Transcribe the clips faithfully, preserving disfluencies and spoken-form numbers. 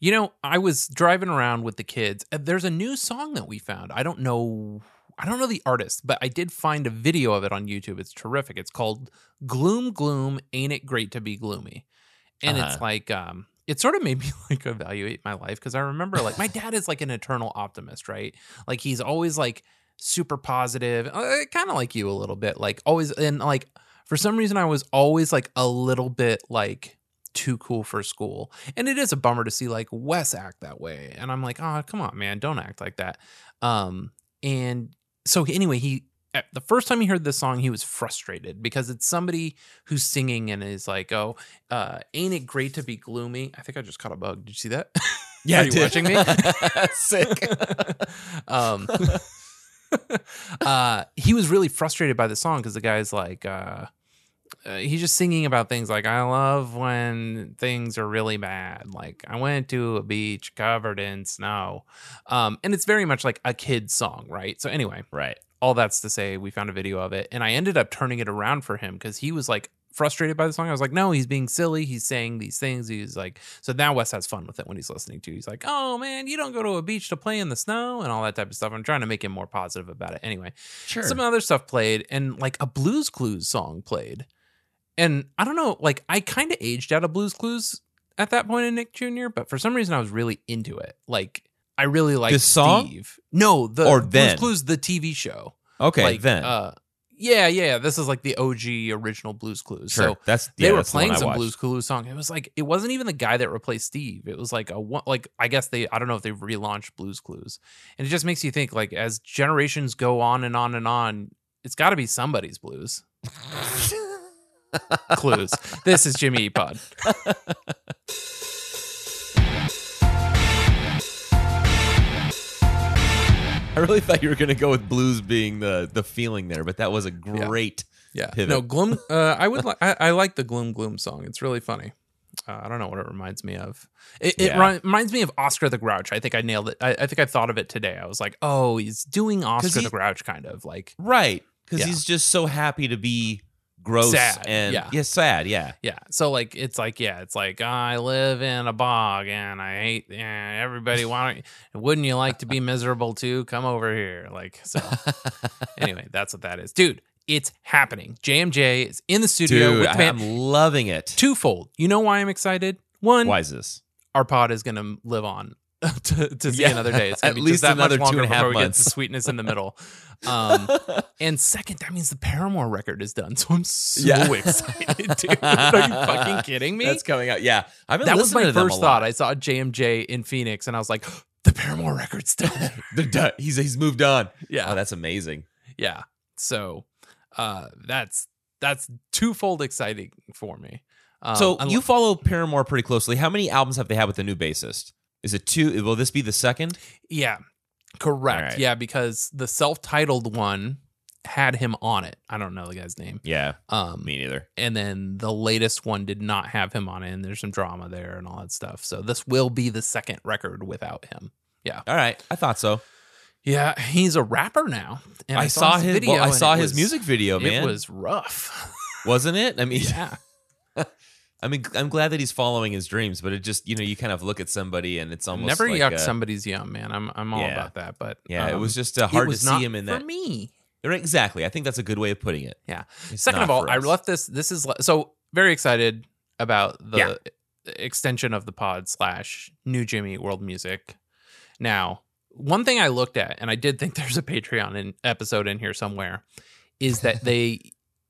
You know, I was driving around with the kids, and there's a new song that we found. I don't know, I don't know the artist, but I did find a video of it on YouTube. It's terrific. It's called "Gloom Gloom, Ain't It Great to Be Gloomy," and uh-huh. it's like, um, it sort of made me like evaluate my life, because I remember like my dad is like an eternal optimist, right? Like he's always like super positive, uh, kind of like you a little bit, like always, and like for some reason I was always like a little bit like too cool for school. And it is a bummer to see like Wes act that way. And I'm like, oh, come on, man, don't act like that. Um, and so anyway, he, at the first time he heard this song, he was frustrated because it's somebody who's singing and is like, oh, uh, ain't it great to be gloomy? I think I just caught a bug. Did you see that? Yeah. Are you watching me? Sick. um, uh, he was really frustrated by the song because the guy's like, uh, Uh, he's just singing about things like, I love when things are really bad. Like, I went to a beach covered in snow. Um, and it's very much like a kid's song, right? So anyway, right. All that's to say, we found a video of it. And I ended up turning it around for him because he was like frustrated by the song. I was like, no, he's being silly. He's saying these things. He's like, so now Wes has fun with it when he's listening to it. He's like, oh, man, you don't go to a beach to play in the snow and all that type of stuff. I'm trying to make him more positive about it. Anyway, sure. Some other stuff played and like a Blue's Clues song played. And I don't know, like I kind of aged out of Blue's Clues at that point in Nick Junior, but for some reason I was really into it. Like I really liked this song? Steve. No, the or Blue's Clues, the T V show. Okay, like, then. Uh, yeah, yeah, this is like the O G original Blue's Clues. Sure, so that's yeah, they were that's playing the some Blue's Clues song. It was like it wasn't even the guy that replaced Steve. It was like a one. Like I guess they I don't know if they've relaunched Blue's Clues, and it just makes you think like as generations go on and on and on, it's got to be somebody's blues. Clues. This is Jimmy Eat Pod. I really thought you were going to go with blues being the the feeling there, but that was a great yeah. Yeah. pivot. No, gloom. Uh, I would. Li- I, I like the gloom gloom song. It's really funny. Uh, I don't know what it reminds me of. It, it yeah. ri- reminds me of Oscar the Grouch. I think I nailed it. I, I think I thought of it today. I was like, oh, he's doing Oscar he, the Grouch, kind of like right because yeah. he's just so happy to be. Gross sad, and yeah. yeah, sad, yeah, yeah. So like, it's like, yeah, it's like oh, I live in a bog and I hate yeah, everybody. Why don't you, wouldn't you like to be miserable too? Come over here, like so. Anyway, that's what that is, dude. It's happening. J M J is in the studio. Dude, with the I'm loving it. Twofold. You know why I'm excited? One, why is this? Our pod is gonna live on to, to see yeah. another day. It's gonna at be least just that another much two and a half months. We get to sweetness in the middle. Um, and second, that means the Paramore record is done. So I'm so yeah. excited, dude. Are you fucking kidding me? That's coming out. Yeah, I've been that was my first thought. I saw J M J in Phoenix, and I was like, the Paramore record's done. They're done. He's he's moved on. Yeah, oh, that's amazing. Yeah. So uh, that's that's twofold exciting for me. Um, so unless- you follow Paramore pretty closely. How many albums have they had with the new bassist? Is it two? Will this be the second? Yeah, correct. Right. Yeah, because the self-titled one had him on it. I don't know the guy's name. Yeah, um, me neither. And then the latest one did not have him on it, and there's some drama there and all that stuff. So this will be the second record without him. Yeah. All right. I thought so. Yeah, he's a rapper now. And I, I saw, saw his video. Well, I saw his was, music video, man. It was rough. Wasn't it? I mean, yeah. I mean, I'm glad that he's following his dreams, but it just, you know, you kind of look at somebody and it's almost never like yuck a, somebody's yum, man. I'm I'm all yeah. about that, but yeah, um, it was just uh, hard was to see him in for that. For me, exactly. I think that's a good way of putting it. Yeah. It's Second of all, I left this. This is so very excited about the yeah. extension of the pod slash new Jimmy Eat World music. Now, one thing I looked at, and I did think there's a Patreon in, episode in here somewhere, is that they.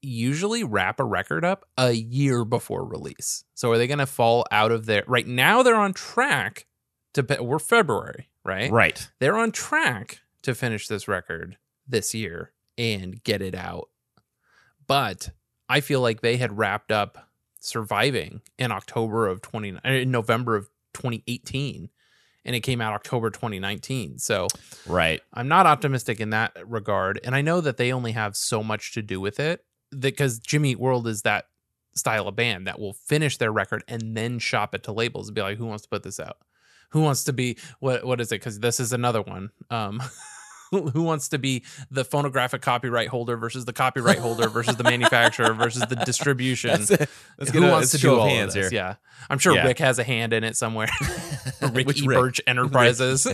usually wrap a record up a year before release. So are they going to fall out of their... Right now, they're on track to... We're February, right? Right. They're on track to finish this record this year and get it out. But I feel like they had wrapped up Surviving in October of twenty... In November of twenty eighteen. And it came out October twenty nineteen. So right. I'm not optimistic in that regard. And I know that they only have so much to do with it. Because Jimmy Eat World is that style of band that will finish their record and then shop it to labels and be like, who wants to put this out? Who wants to be, what? what is it? Because this is another one. Um, who wants to be the phonographic copyright holder versus the copyright holder versus the manufacturer versus the distribution. That's a, that's who gonna, wants to do all hands of this? Here. Yeah, I'm sure yeah. Rick has a hand in it somewhere. Rick Which E. Rick? Birch Enterprises.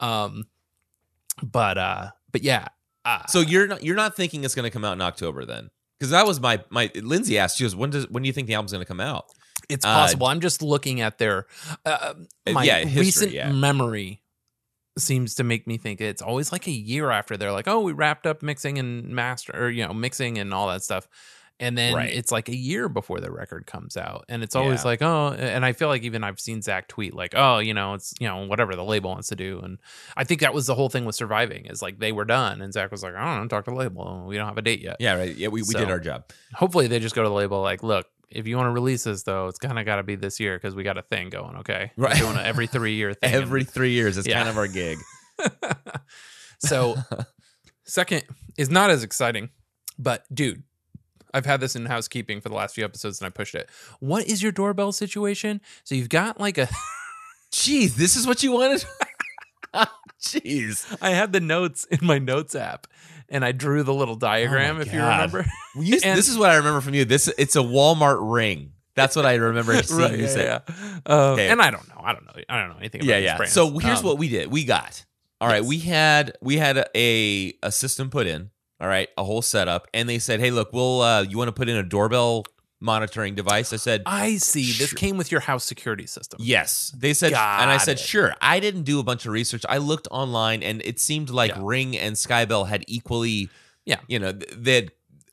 um, but uh, but yeah. Uh, so you're not you're not thinking it's going to come out in October then? Because that was my my Lindsay asked, she goes, when does when do you think the album's going to come out? It's possible. Uh, I'm just looking at their uh, my yeah, history, recent yeah. memory seems to make me think it's always like a year after they're like, oh, we wrapped up mixing and master, or you know, mixing and all that stuff, and then right. it's like a year before the record comes out, and it's always yeah. like, oh, and I feel like even I've seen Zach tweet like, oh, you know, it's you know whatever the label wants to do, and I think that was the whole thing with Surviving is like they were done, and Zach was like, I don't know, talk to the label, we don't have a date yet. Yeah, right. Yeah, we we so, did our job. Hopefully, they just go to the label like, look. If you want to release this, though, it's kind of got to be this year because we got a thing going, okay? Right. We're doing an every three-year thing. every and, three years. It's yeah. kind of our gig. So, second is not as exciting, but, dude, I've had this in housekeeping for the last few episodes, and I pushed it. What is your doorbell situation? So, you've got, like, a... Jeez, this is what you wanted? Jeez. I had the notes in my notes app. And I drew the little diagram, oh if God. you remember. You, and, this is what I remember from you. This It's a Walmart ring. That's what I remember seeing right, you yeah, say. Yeah. Um, okay. And I don't know. I don't know. I don't know anything about yeah, these yeah. brands. So here's um, what we did. We got. All right. Yes. We had we had a, a system put in. All right. A whole setup. And they said, hey, look, we'll, uh, you want to put in a doorbell monitoring device? I said, I see. Sure. This came with your house security system. Yes. They said, got and I said, it. Sure. I didn't do a bunch of research. I looked online and it seemed like yeah. Ring and Skybell had equally, yeah. you know, they had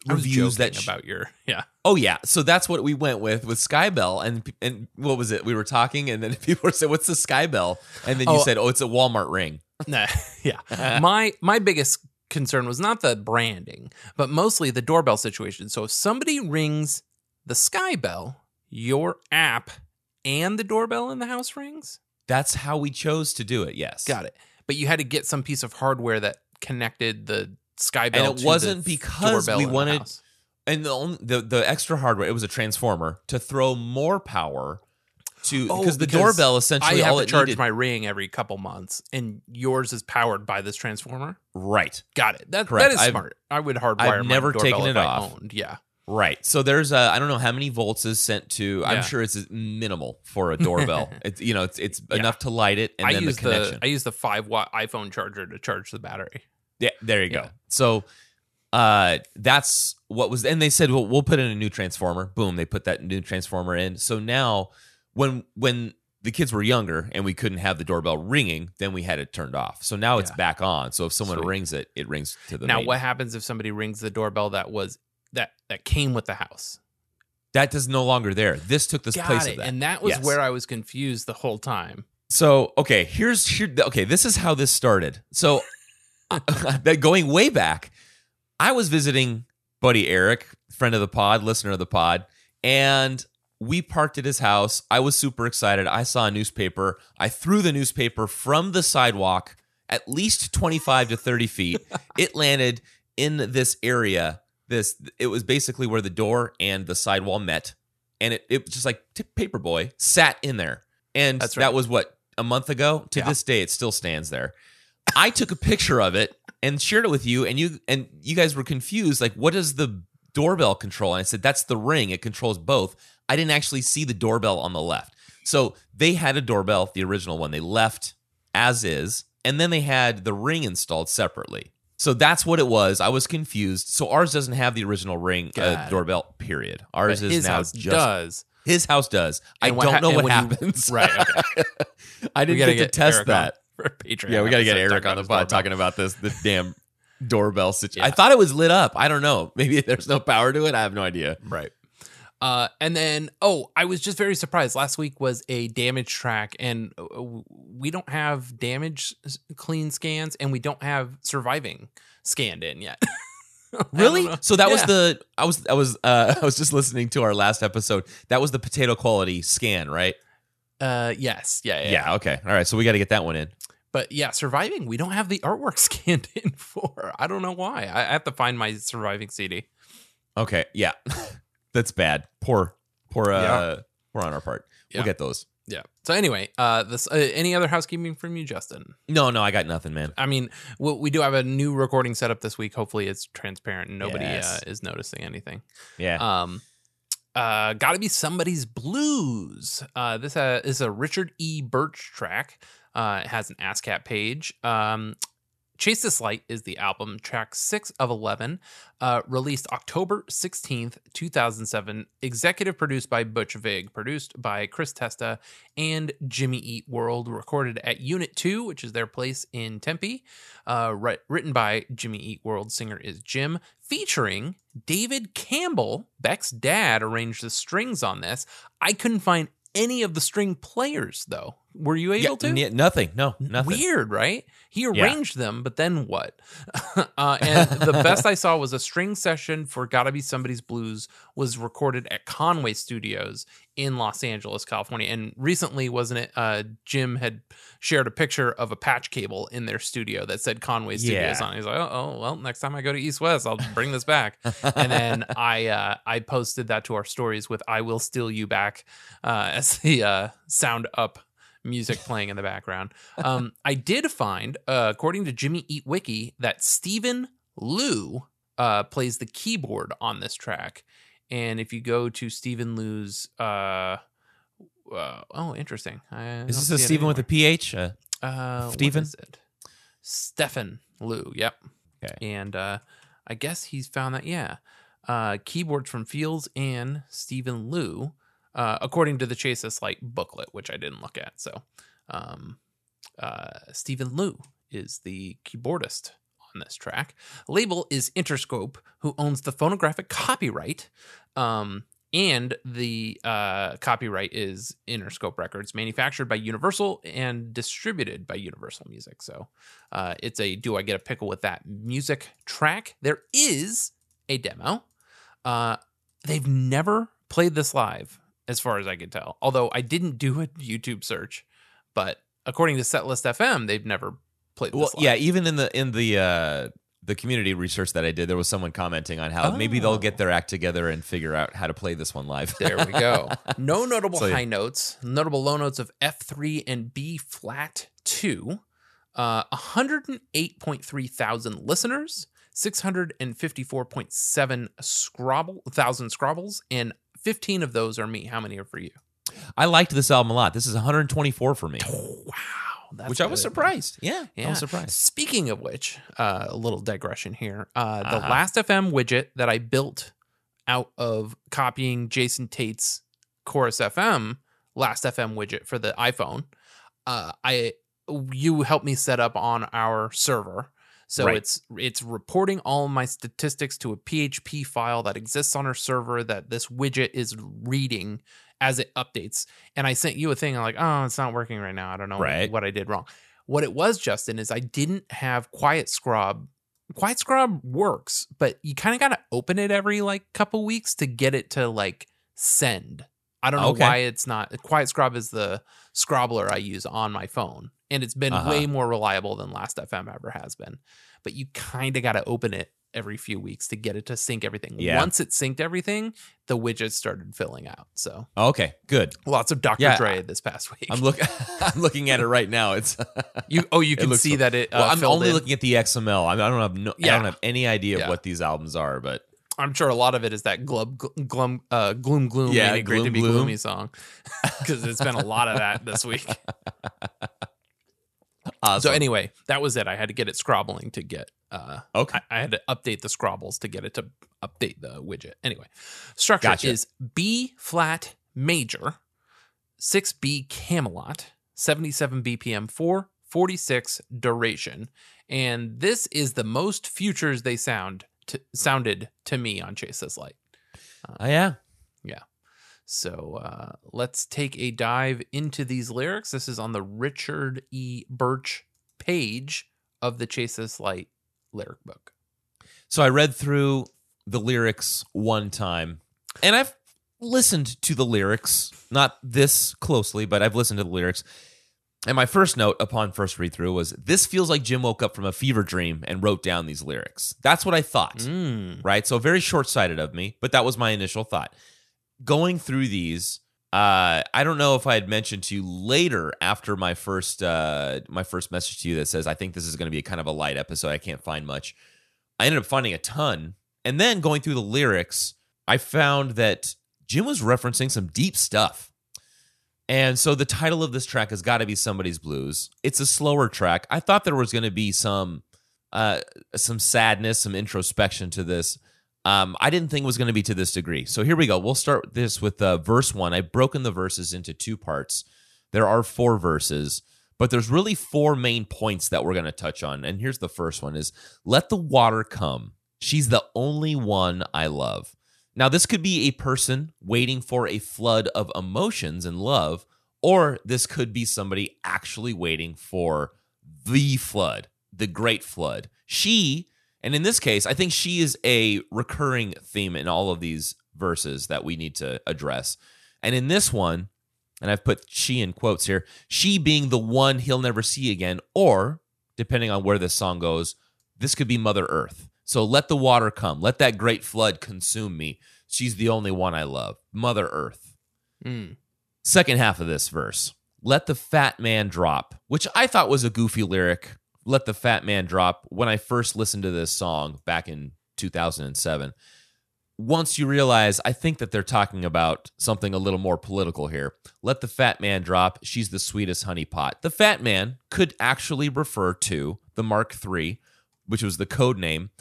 reviews that sh- about your, yeah. Oh, yeah. So that's what we went with with Skybell. And and what was it? We were talking and then people said, what's the Skybell? And then you oh, said, oh, it's a Walmart ring. Nah, yeah. my My biggest concern was not the branding, but mostly the doorbell situation. So if somebody rings the Skybell, your app, and the doorbell in the house rings? That's how we chose to do it, yes. Got it. But you had to get some piece of hardware that connected the Skybell to the doorbell. And it wasn't because we wanted... And the, only, the the extra hardware, it was a transformer, to throw more power to... Oh, because the doorbell essentially all it I have to charge needed. my Ring every couple months, and yours is powered by this transformer? Right. Got it. That, that is I've, smart. I would hardwire my doorbell I've never taken it off. Owned. Yeah. Right. So there's a, I don't know how many volts is sent to, yeah. I'm sure it's minimal for a doorbell. It's, you know, it's it's yeah. enough to light it and I then the connection. The, I use the five watt iPhone charger to charge the battery. Yeah. There you yeah. go. So uh, that's what was, and they said, well, we'll put in a new transformer. Boom. They put that new transformer in. So now when, when the kids were younger and we couldn't have the doorbell ringing, then we had it turned off. So now yeah. it's back on. So if someone Sweet. rings it, it rings to the Now main. What happens if somebody rings the doorbell that was that that came with the house? That is no longer there. This took this Got place it. of that. And that was yes. where I was confused the whole time. So, okay, here's, here, okay, this is how this started. So, going way back, I was visiting buddy Eric, friend of the pod, listener of the pod, and we parked at his house. I was super excited. I saw a newspaper. I threw the newspaper from the sidewalk at least twenty-five to thirty feet. It landed in this area. This it was basically where the door and the sidewall met, and it, it was just like Paperboy sat in there, and right. that was what a month ago. To yeah. this day, it still stands there. I took a picture of it and shared it with you, and you and you guys were confused, like what does the doorbell control? And I said that's the ring; it controls both. I didn't actually see the doorbell on the left, so they had a doorbell, the original one. They left as is, and then they had the ring installed separately. So that's what it was. I was confused. So ours doesn't have the original ring uh, doorbell, period. Ours but is his now house just does. His house does. And I don't ha- know what happens. You, right. Okay. I didn't get, get to test Eric that. For Patreon yeah, we got to get Eric on the pod talking about this, this damn doorbell situation. Yeah. I thought it was lit up. I don't know. Maybe there's no power to it. I have no idea. Right. Uh, and then, oh, I was just very surprised. Last week was a damage track, and we don't have damage clean scans, and we don't have surviving scanned in yet. Really? So that yeah. was the I was I was uh, I was just listening to our last episode. That was the potato quality scan, right? Uh, yes. Yeah. Yeah. yeah okay. All right. So we got to get that one in. But yeah, surviving. We don't have the artwork scanned in for. I don't know why. I have to find my surviving C D. Okay. Yeah. That's bad. Poor, poor, uh, yeah. poor on our part. Yeah. We'll get those. Yeah. So anyway, uh, this uh, any other housekeeping from you, Justin? No, no, I got nothing, man. I mean, we, we do have a new recording set up this week. Hopefully, it's transparent and nobody yes. uh, is noticing anything. Yeah. Um. Uh. Gotta be somebody's blues. Uh. This uh, is a Richard E. Birch track. Uh. It has an ASCAP page. Um. Chase This Light is the album, track six of eleven, uh, released October sixteenth, two thousand seven, executive produced by Butch Vig, produced by Chris Testa and Jimmy Eat World, recorded at Unit two, which is their place in Tempe, uh, ri- written by Jimmy Eat World, singer is Jim, featuring David Campbell, Beck's dad, arranged the strings on this. I couldn't find any of the string players, though. Were you able yeah, to? Yeah, nothing. No, nothing. Weird, right? He arranged yeah. them, but then what? uh, and the best I saw was a string session for Gotta Be Somebody's Blues was recorded at Conway Studios in Los Angeles, California. And recently, wasn't it, uh, Jim had shared a picture of a patch cable in their studio that said Conway Studios yeah. on it. He's like, oh, oh, well, next time I go to East West, I'll bring this back. And then I uh, I posted that to our stories with I Will Steal You Back uh, as the uh, sound up music playing in the background. Um, I did find, uh, according to Jimmy Eat Wiki, that Stephen Liu uh, plays the keyboard on this track. And if you go to Stephen Liu's, uh, uh, oh, interesting. I is this a Stephen with a P H? Uh, uh, Stephen? What is it? Stephen Liu, yep. Okay. And uh, I guess he's found that, yeah. Uh, keyboards from Fields and Stephen Liu. Uh, according to the Chase This Light booklet, which I didn't look at. So um, uh, Stephen Liu is the keyboardist on this track. Label is Interscope, who owns the phonographic copyright. Um, and the uh, copyright is Interscope Records, manufactured by Universal and distributed by Universal Music. So uh, it's a do I get a pickle with that music track. There is a demo. Uh, they've never played this live, as far as I could tell. Although I didn't do a YouTube search, but according to Set List F M, they've never played this well, live. Yeah, even in the in the uh, the community research that I did, there was someone commenting on how oh. maybe they'll get their act together and figure out how to play this one live. There we go. No notable so, yeah. high notes, notable low notes of F three and B flat two, uh, one hundred eight point three thousand listeners, six hundred fifty-four point seven Scrabble, thousand Scrabbles, and fifteen of those are me. How many are for you? I liked this album a lot. This is one hundred twenty-four for me. Oh, wow. That's which good. I was surprised. Yeah, yeah. I was surprised. Speaking of which, uh, a little digression here. Uh, the uh-huh. Last dot F M widget that I built out of copying Jason Tate's Chorus F M Last dot F M widget for the iPhone, uh, I you helped me set up on our server. So right. it's it's reporting all my statistics to a P H P file that exists on our server that this widget is reading as it updates. And I sent you a thing. I'm like, oh, it's not working right now. I don't know right. what I did wrong. What it was, Justin, is I didn't have Quiet Scrub. Quiet Scrub works, but you kind of got to open it every like couple weeks to get it to like send. I don't know okay. why it's not. Quiet Scrub is the scrobbler I use on my phone. And it's been uh-huh. way more reliable than Last dot F M ever has been. But you kind of got to open it every few weeks to get it to sync everything. Yeah. Once it synced everything, the widget started filling out. So okay, good. Lots of Doctor Yeah, Dre I, this past week. I'm looking. I'm looking at it right now. It's you. Oh, you can see so, that it. Uh, well, I'm only in. looking at the X M L. I, mean, I don't have. No, yeah. I don't have any idea yeah. of what these albums are, but. I'm sure a lot of it is that glum, glum, uh, gloom, gloom, yeah, ain't it great gloom, to be gloomy gloom. song, because it's been a lot of that this week. Awesome. So anyway, that was it. I had to get it scrobbling to get. Uh, okay. I, I had to update the scrobbles to get it to update the widget. Anyway, structure gotcha. is B flat major, six B Camelot, seventy-seven B P M, four forty-six duration, and this is the most futures they sound. To, sounded to me on Chase This Light. Uh, oh, yeah. Yeah. So uh, let's take a dive into these lyrics. This is on the Richard E. Birch page of the Chase This Light lyric book. So I read through the lyrics one time, and I've listened to the lyrics, not this closely, but I've listened to the lyrics. And my first note upon first read through was, this feels like Jim woke up from a fever dream and wrote down these lyrics. That's what I thought, mm. right? So very short-sighted of me, but that was my initial thought. Going through these, Uh, I don't know if I had mentioned to you later after my first uh, my first message to you that says, I think this is going to be kind of a light episode. I can't find much. I ended up finding a ton. And then going through the lyrics, I found that Jim was referencing some deep stuff. And so the title of this track has got to be Somebody's Blues. It's a slower track. I thought there was going to be some uh, some sadness, some introspection to this. Um, I didn't think it was going to be to this degree. So here we go. We'll start this with uh, verse one. I've broken the verses into two parts. There are four verses, but there's really four main points that we're going to touch on. And here's the first one is, let the water come. She's the only one I love. Now, this could be a person waiting for a flood of emotions and love, or this could be somebody actually waiting for the flood, the great flood. She, and in this case, I think she is a recurring theme in all of these verses that we need to address. And in this one, and I've put she in quotes here, she being the one he'll never see again, or depending on where this song goes, this could be Mother Earth. So let the water come. Let that great flood consume me. She's the only one I love. Mother Earth. Mm. Second half of this verse. Let the fat man drop, which I thought was a goofy lyric. Let the fat man drop. When I first listened to this song back in two thousand seven, once you realize, I think that they're talking about something a little more political here. Let the fat man drop. She's the sweetest honeypot. The fat man could actually refer to the Mark three, which was the code name.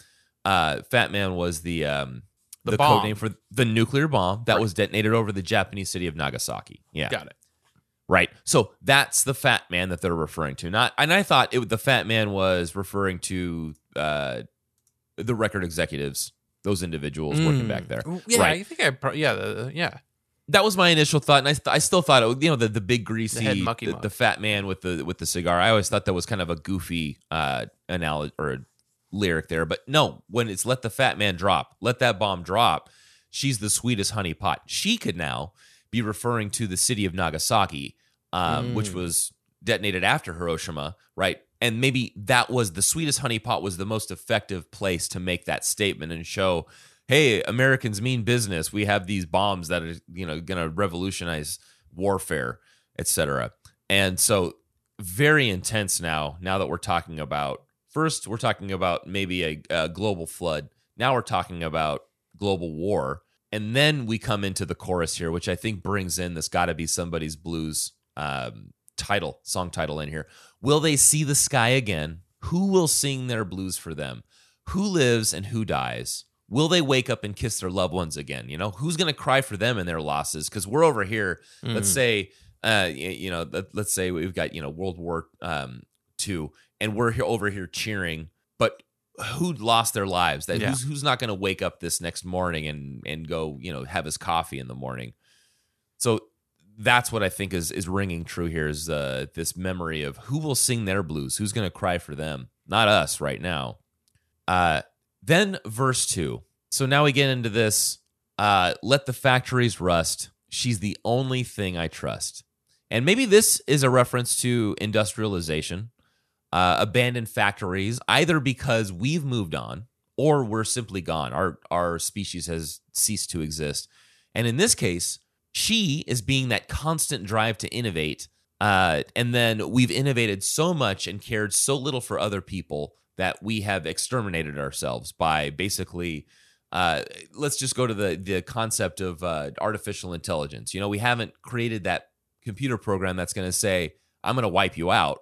Uh, Fat Man was the um, the, the code name for the nuclear bomb that right. was detonated over the Japanese city of Nagasaki. Yeah, got it. Right. So that's the Fat Man that they're referring to. Not, and I thought it the Fat Man was referring to uh, the record executives, those individuals mm. working back there. Yeah, right. I think I pro- yeah uh, yeah. That was my initial thought, and I th- I still thought it, you know, the the big greasy the, mucky the, muck. the Fat Man with the with the cigar. I always thought that was kind of a goofy uh, analogy or lyric there, but no, when it's let the fat man drop, let that bomb drop, she's the sweetest honey pot. She could now be referring to the city of Nagasaki, um, mm. which was detonated after Hiroshima, right? And maybe that was the sweetest honey pot was the most effective place to make that statement and show, hey, Americans mean business. We have these bombs that are, you know, going to revolutionize warfare, et cetera. And so very intense now, now that we're talking about. First, we're talking about maybe a, a global flood. Now we're talking about global war. And then we come into the chorus here, which I think brings in this gotta be somebody's blues um, title, song title in here. Will they see the sky again? Who will sing their blues for them? Who lives and who dies? Will they wake up and kiss their loved ones again? You know, who's going to cry for them and their losses? Because we're over here, mm. let's say, uh, you know, let's say we've got, you know, World War um, two. And we're here over here cheering, but who lost their lives? That yeah. who's, who's not going to wake up this next morning and and go, you know, have his coffee in the morning? So that's what I think is is ringing true here is uh, this memory of who will sing their blues, who's going to cry for them, not us right now. Uh, then verse two. So now we get into this. Uh, let the factories rust. She's the only thing I trust, and maybe this is a reference to industrialization. Uh, abandoned factories, either because we've moved on or we're simply gone. Our our species has ceased to exist. And in this case, she is being that constant drive to innovate. Uh, and then we've innovated so much and cared so little for other people that we have exterminated ourselves by basically, uh, let's just go to the, the concept of uh, artificial intelligence. You know, we haven't created that computer program that's going to say, I'm going to wipe you out.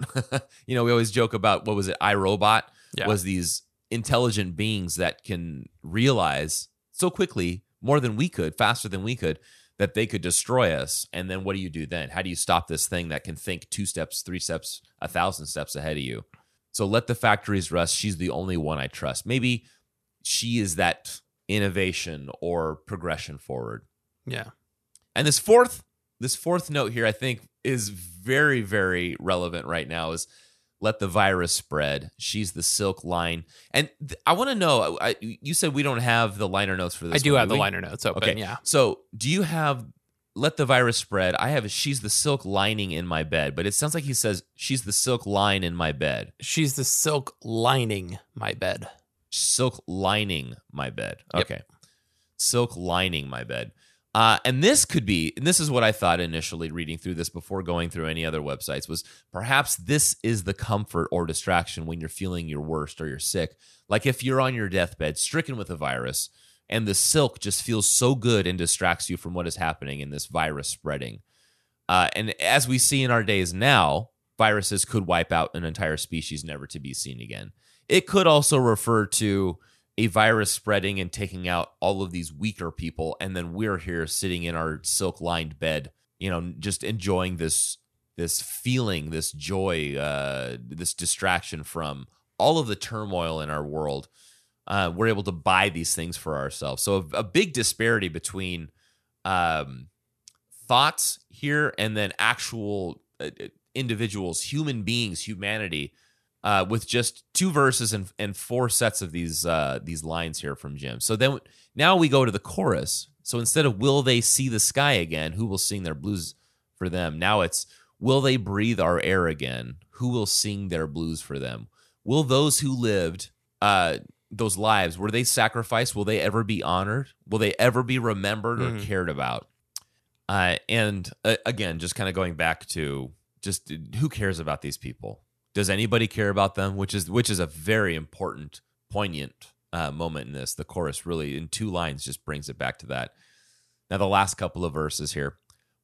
You know, we always joke about, what was it, iRobot? Yeah. Was these intelligent beings that can realize so quickly, more than we could, faster than we could, that they could destroy us. And then what do you do then? How do you stop this thing that can think two steps, three steps, a thousand steps ahead of you? So let the factories rust. She's the only one I trust. Maybe she is that innovation or progression forward. Yeah. And this fourth, this fourth note here, I think, is very, very relevant right now is let the virus spread. She's the silk line. And th- I want to know, I, you said we don't have the liner notes for this. I do one. have we, the liner notes open, okay. yeah. So do you have let the virus spread? I have a, she's the silk lining in my bed, but it sounds like he says she's the silk line in my bed. She's the silk lining my bed. Silk lining my bed. Okay. Yep. Silk lining my bed. Uh, and this could be, and this is what I thought initially reading through this before going through any other websites, was perhaps this is the comfort or distraction when you're feeling your worst or you're sick. Like if you're on your deathbed, stricken with a virus, and the silk just feels so good and distracts you from what is happening and this virus spreading. Uh, and as we see in our days now, viruses could wipe out an entire species never to be seen again. It could also refer to a virus spreading and taking out all of these weaker people, and then we're here sitting in our silk-lined bed, you know, just enjoying this this feeling, this joy, uh, this distraction from all of the turmoil in our world. Uh, we're able to buy these things for ourselves. So a, a big disparity between um, thoughts here and then actual uh, individuals, human beings, humanity, Uh, with just two verses and, and four sets of these uh, these lines here from Jim. So then now we go to the chorus. So instead of will they see the sky again, who will sing their blues for them? Now it's will they breathe our air again? Who will sing their blues for them? Will those who lived uh, those lives, were they sacrificed? Will they ever be honored? Will they ever be remembered or mm. cared about? Uh, and uh, again, just kind of going back to just who cares about these people? Does anybody care about them? Which is which is a very important, poignant uh, moment in this. The chorus really, in two lines, just brings it back to that. Now, the last couple of verses here.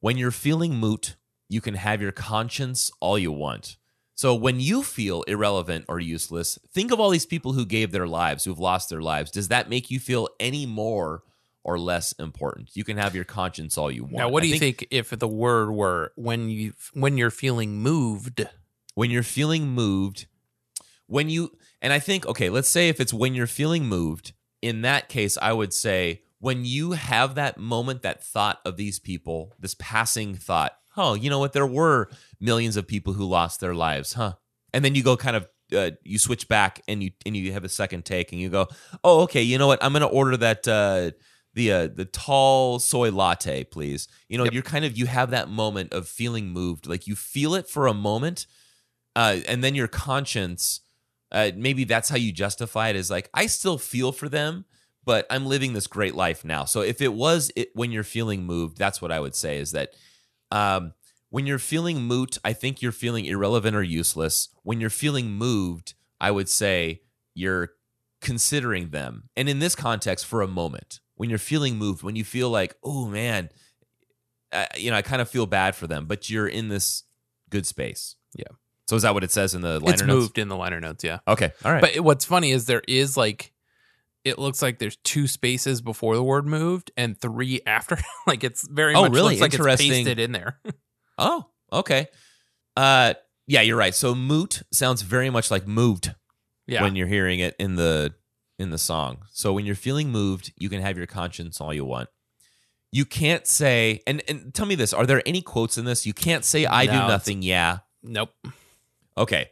When you're feeling moot, you can have your conscience all you want. So when you feel irrelevant or useless, think of all these people who gave their lives, who've lost their lives. Does that make you feel any more or less important? You can have your conscience all you want. Now, what do I you think, think if the word were when you when you're feeling moved... When you're feeling moved, when you, and I think, okay, let's say if it's when you're feeling moved, in that case, I would say when you have that moment, that thought of these people, this passing thought, oh, you know what, there were millions of people who lost their lives, huh? And then you go kind of, uh, you switch back and you and you have a second take and you go, oh, okay, you know what, I'm going to order that, uh, the uh, the tall soy latte, please. You know, yep. You're kind of, you have that moment of feeling moved, like you feel it for a moment. Uh, and then your conscience, uh, maybe that's how you justify it, is like, I still feel for them, but I'm living this great life now. So if it was it, when you're feeling moved, that's what I would say is that um, when you're feeling moot, I think you're feeling irrelevant or useless. When you're feeling moved, I would say you're considering them. And in this context, for a moment, when you're feeling moved, when you feel like, oh, man, I, you know, I kind of feel bad for them, but you're in this good space. Yeah. So is that what it says in the liner it's notes? It's moved in the liner notes, yeah. Okay, all right. But it, what's funny is there is like, it looks like there's two spaces before the word moved and three after. Like it's very oh, much really? looks like it's pasted in there. Oh, okay. Uh, yeah, you're right. So moot sounds very much like moved yeah. when you're hearing it in the in the song. So when you're feeling moved, you can have your conscience all you want. You can't say, and, and tell me this, are there any quotes in this? You can't say, I no, do nothing, yeah. Nope. Okay,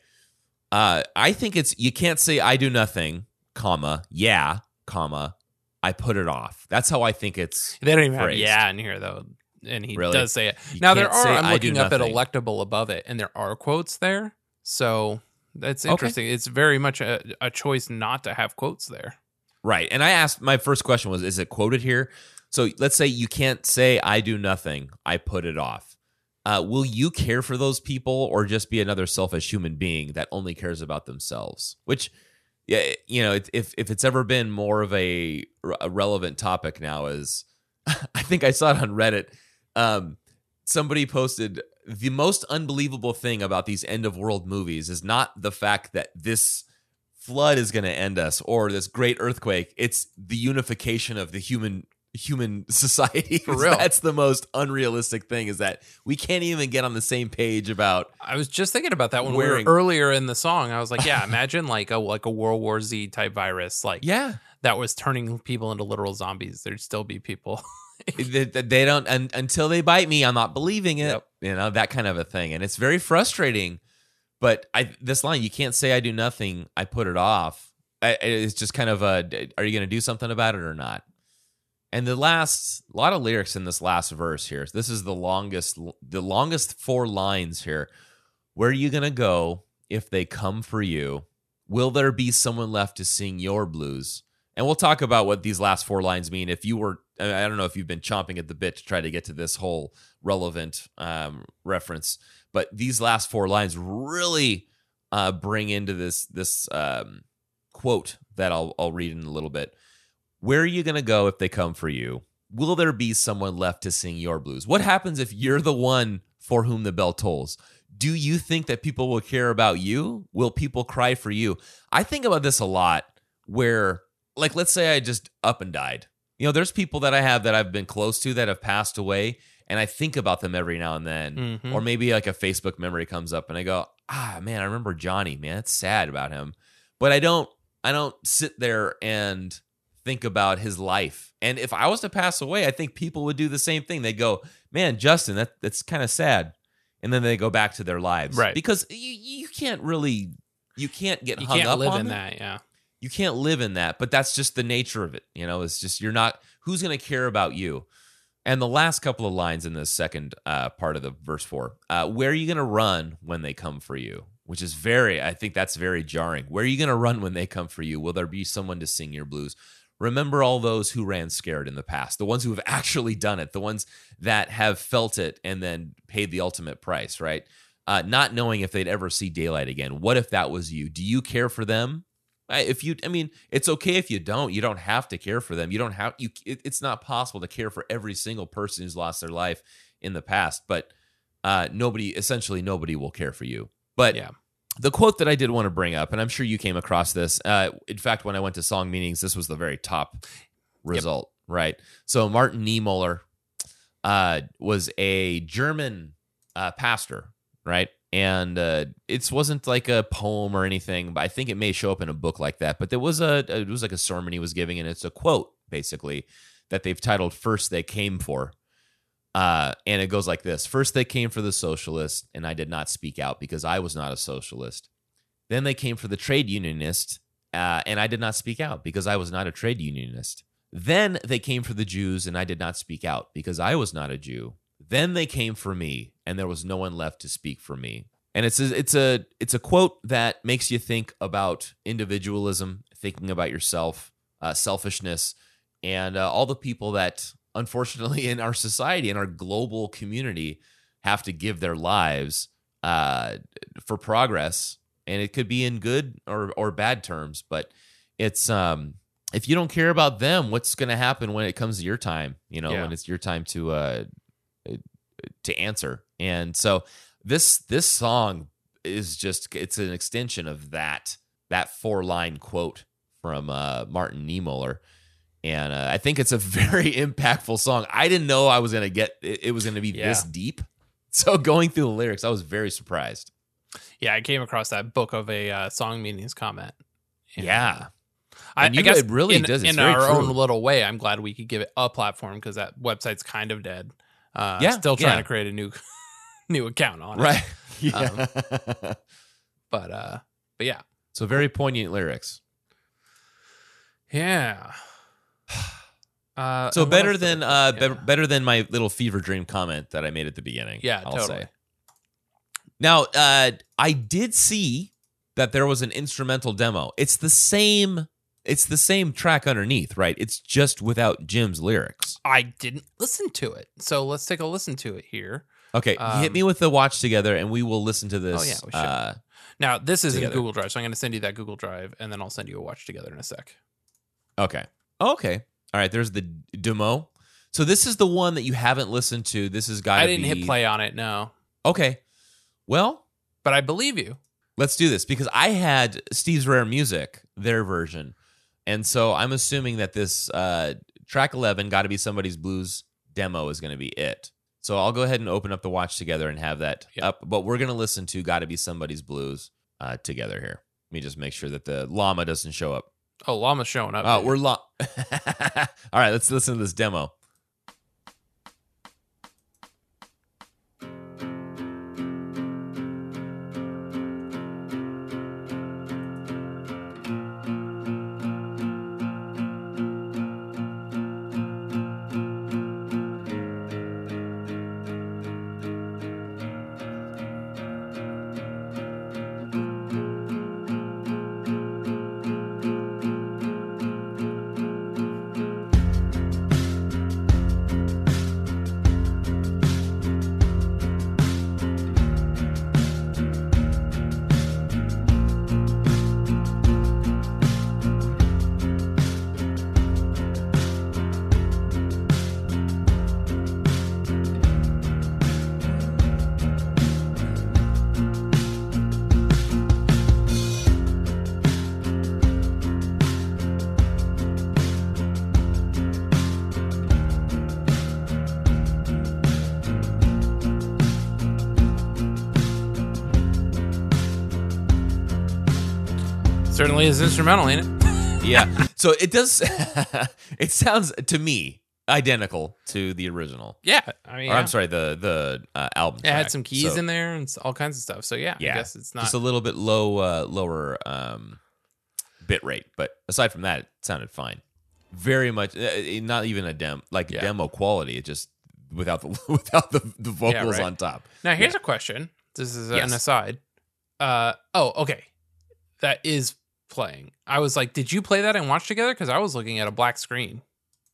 uh, I think it's, you can't say I do nothing, comma, yeah, comma, I put it off. That's how I think it's They don't even phrased. have yeah in here, though, and he really? does say it. You now, there are, I'm looking up nothing. at Electable above it, and there are quotes there, so that's interesting. Okay. It's very much a, a choice not to have quotes there. Right, and I asked, my first question was, is it quoted here? So let's say you can't say I do nothing, I put it off. Uh, will you care for those people or just be another selfish human being that only cares about themselves? Which, yeah, you know, if if it's ever been more of a, a relevant topic now is, I think I saw it on Reddit. Um, somebody posted, the most unbelievable thing about these end of world movies is not the fact that this flood is going to end us or this great earthquake. It's the unification of the human human society. For real. That's the most unrealistic thing, is that we can't even get on the same page about. I was just thinking about that when wearing... we were earlier in the song. I was like, yeah, imagine like a like a World War Z type virus, like yeah, that was turning people into literal zombies. There'd still be people. they, they don't un, until they bite me. I'm not believing it. Yep. You know, that kind of a thing, and it's very frustrating. But I this line, you can't say I do nothing. I put it off. I, it's just kind of a. Are you going to do something about it or not? And the last, a lot of lyrics in this last verse here. This is the longest, the longest four lines here. Where are you going to go if they come for you? Will there be someone left to sing your blues? And we'll talk about what these last four lines mean. If you were I don't know if you've been chomping at the bit to try to get to this whole relevant um, reference, but these last four lines really uh, bring into this this um, quote that I'll I'll read in a little bit. Where are you going to go if they come for you? Will there be someone left to sing your blues? What happens if you're the one for whom the bell tolls? Do you think that people will care about you? Will people cry for you? I think about this a lot where, like, let's say I just up and died. You know, there's people that I have that I've been close to that have passed away, and I think about them every now and then. Mm-hmm. Or maybe like a Facebook memory comes up and I go, ah, man, I remember Johnny, man. It's sad about him. But I don't, I don't sit there and think about his life. And if I was to pass away, I think people would do the same thing. They go, man, Justin, that that's kind of sad. And then they go back to their lives. Right. Because you, you can't really, you can't get hung up on that. You can't live in that, yeah. You can't live in that, but that's just the nature of it. You know, it's just, you're not, who's going to care about you? And the last couple of lines in the second uh, part of the verse four, uh, where are you going to run when they come for you? Which is very, I think that's very jarring. Where are you going to run when they come for you? Will there be someone to sing your blues? Remember all those who ran scared in the past, the ones who have actually done it, the ones that have felt it and then paid the ultimate price, right? Uh, not knowing if they'd ever see daylight again. What if that was you? Do you care for them? If you, I mean, it's okay if you don't. You don't have to care for them. You don't have you. It, it's not possible to care for every single person who's lost their life in the past. But uh, nobody, essentially, nobody will care for you. But yeah, the quote that I did want to bring up, and I'm sure you came across this. Uh, in fact, when I went to song meetings, this was the very top result, yep. Right? So Martin Niemöller uh, was a German uh, pastor, right? And uh, it wasn't like a poem or anything, but I think it may show up in a book like that. But there was a, it was like a sermon he was giving, and it's a quote, basically, that they've titled First They Came For. Uh, and it goes like this. First they came for the socialist, and I did not speak out because I was not a socialist. Then they came for the trade unionist, uh, and I did not speak out because I was not a trade unionist. Then they came for the Jews, and I did not speak out because I was not a Jew. Then they came for me, and there was no one left to speak for me. And it's a, it's a it's a quote that makes you think about individualism, thinking about yourself, uh, selfishness, and uh, all the people that, unfortunately, in our society, in our global community, have to give their lives uh, for progress. And it could be in good or or bad terms, but it's um, if you don't care about them, what's going to happen when it comes to your time? You know, yeah. When it's your time to. Uh, to answer. And so this this song is just, it's an extension of that that four line quote from uh Martin Niemöller, and uh, I think it's a very impactful song. I didn't know I was gonna get it, it was gonna be yeah. this deep, so going through the lyrics I was very surprised. Yeah, I came across that book of a uh, song meetings comment. Yeah, I, I guess it really in, does it's in very our true. Own little way. I'm glad we could give it a platform because that website's kind of dead. Uh, yeah, still trying yeah. to create a new new account on it. Right. Yeah. Um, but uh, but yeah. So very poignant lyrics. Yeah. Uh, so better than the, uh, yeah. be- better than my little fever dream comment that I made at the beginning. Yeah, I'll totally. Say. Now, uh, I did see that there was an instrumental demo. It's the same. It's the same track underneath, right? It's just without Jim's lyrics. I didn't listen to it, so let's take a listen to it here. Okay, um, hit me with the watch together, and we will listen to this. Oh, yeah, we should. Uh, now, this is together. In Google Drive, so I'm going to send you that Google Drive, and then I'll send you a watch together in a sec. Okay. Oh, okay. All right, there's the demo. So this is the one that you haven't listened to. This has got to be... I didn't be... hit play on it, no. Okay. Well... But I believe you. Let's do this, because I had Steve's Rare Music, their version... And so I'm assuming that this uh, track eleven, Gotta Be Somebody's Blues demo, is going to be it. So I'll go ahead and open up the watch together and have that yep. up. But we're going to listen to Gotta Be Somebody's Blues uh, together here. Let me just make sure that the llama doesn't show up. Oh, llama's showing up. Oh, uh, we're llama. All right, let's listen to this demo. Certainly is instrumental, ain't it? Yeah. So it does. It sounds to me identical to the original. Yeah. I mean, or, yeah. I'm sorry, the the uh, album. It track, had some keys so. in there and all kinds of stuff. So yeah, yeah, I guess it's not just a little bit low, uh, lower um, bit rate. But aside from that, it sounded fine. Very much, uh, not even a dem like yeah. demo quality. It just without the without the, the vocals yeah, right. on top. Now here's yeah. a question. This is yes. an aside. Uh oh, okay. That is playing. I was like, did you play that and watch together? Because I was looking at a black screen.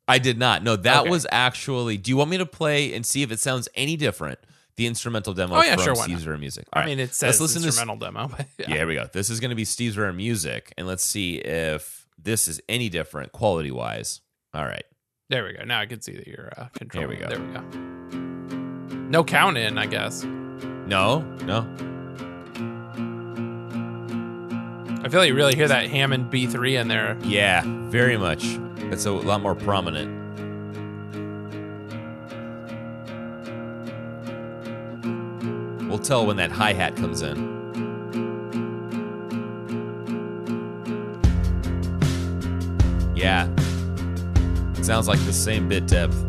I did not. No, that okay. was actually... Do you want me to play and see if it sounds any different? The instrumental demo oh, yeah, from sure, Steve's Rare Music. All right. I mean, it says let's listen instrumental to demo. But yeah. yeah, here we go. This is going to be Steve's Rare Music, and let's see if this is any different quality-wise. All right. There we go. Now I can see that you're uh, controlling. There we go. There we go. No count in, I guess. No, no. I feel like you really hear that Hammond B three in there. Yeah, very much. It's a lot more prominent. We'll tell when that hi-hat comes in. Yeah. It sounds like the same bit depth.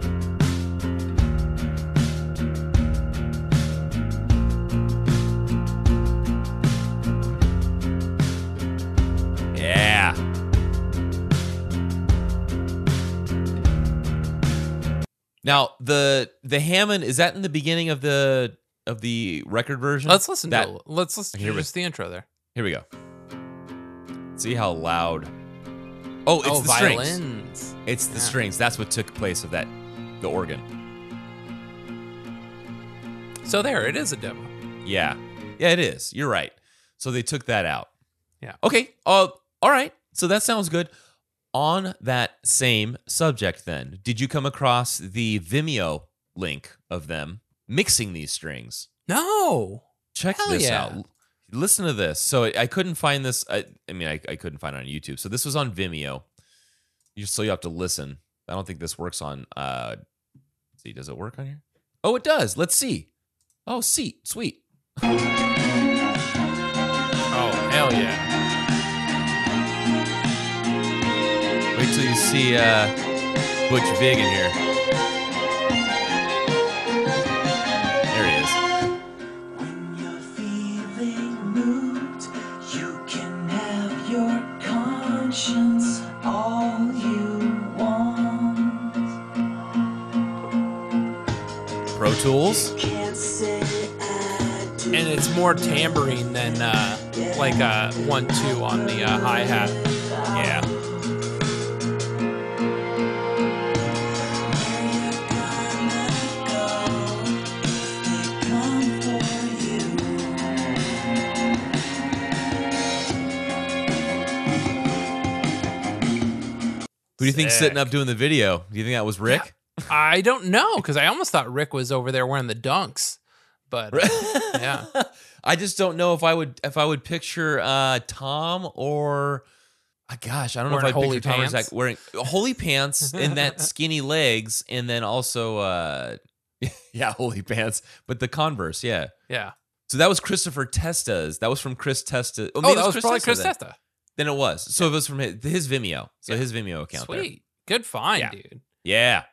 Now the the Hammond, is that in the beginning of the of the record version? Let's listen that, to it. Let's listen to just the intro there. Here we go. See how loud. Oh, it's oh, the violins. strings. It's the yeah. strings. That's what took place of that the organ. So there, it is a demo. Yeah. Yeah, it is. You're right. So they took that out. Yeah. Okay. Uh all right. So that sounds good. On that same subject, then, did you come across the Vimeo link of them mixing these strings? No. Check Hell this yeah. out. Listen to this. So I couldn't find this. I, I mean, I, I couldn't find it on YouTube. So this was on Vimeo. You, so you have to listen. I don't think this works on... Uh, see, does it work on here? Oh, it does. Let's see. Oh, see. Sweet. Oh, hell yeah. Wait till you see uh, Butch Vig in here. There he is. When you're feeling moved, you can have your conscience all you want. Pro Tools? And it's more tambourine than uh, like a one two on the uh, hi-hat. Yeah. Who do you think Sick. sitting up doing the video? Do you think that was Rick? Yeah, I don't know, because I almost thought Rick was over there wearing the dunks, but uh, yeah, I just don't know if I would if I would picture uh, Tom or oh, gosh, I don't wearing know if I picture pants. Tom or Zach wearing holy pants and that skinny legs, and then also uh, yeah, holy pants, but the Converse, yeah, yeah. So that was Christopher Testa's. That was from Chris Testa. Oh, oh that was, was Chris probably Testa Chris then. Testa. Then it was. So yeah. it was from his, his Vimeo. So yeah. his Vimeo account. Sweet. There. Good find, yeah. dude. Yeah.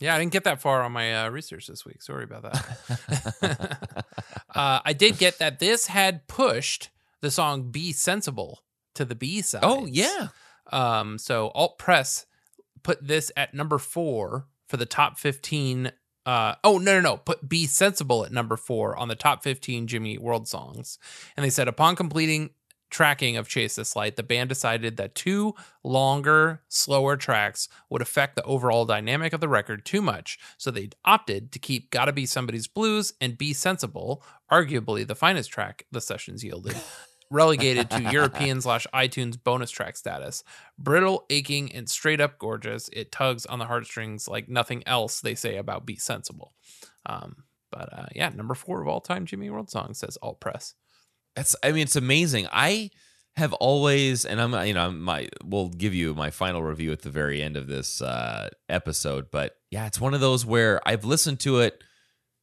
Yeah, I didn't get that far on my uh, research this week. Sorry about that. uh, I did get that this had pushed the song Be Sensible to the B side. Oh, yeah. Um, so Alt Press put this at number four for the top fifteen. Uh, oh, no, no, no. Put Be Sensible at number four on the top fifteen Jimmy Eat World songs. And they said, upon completing tracking of Chase This Light, the band decided that two longer, slower tracks would affect the overall dynamic of the record too much, so they opted to keep Gotta Be Somebody's Blues and Be Sensible, arguably the finest track the sessions yielded, relegated to European slash iTunes bonus track status. Brittle, aching, and straight up gorgeous, it tugs on the heartstrings like nothing else they say about Be Sensible. Um, but uh, yeah, number four of all time Jimmy World song, says Alt Press. That's, I mean, it's amazing. I have always, and I'm, you know, my, we'll give you my final review at the very end of this uh, episode, but yeah, it's one of those where I've listened to it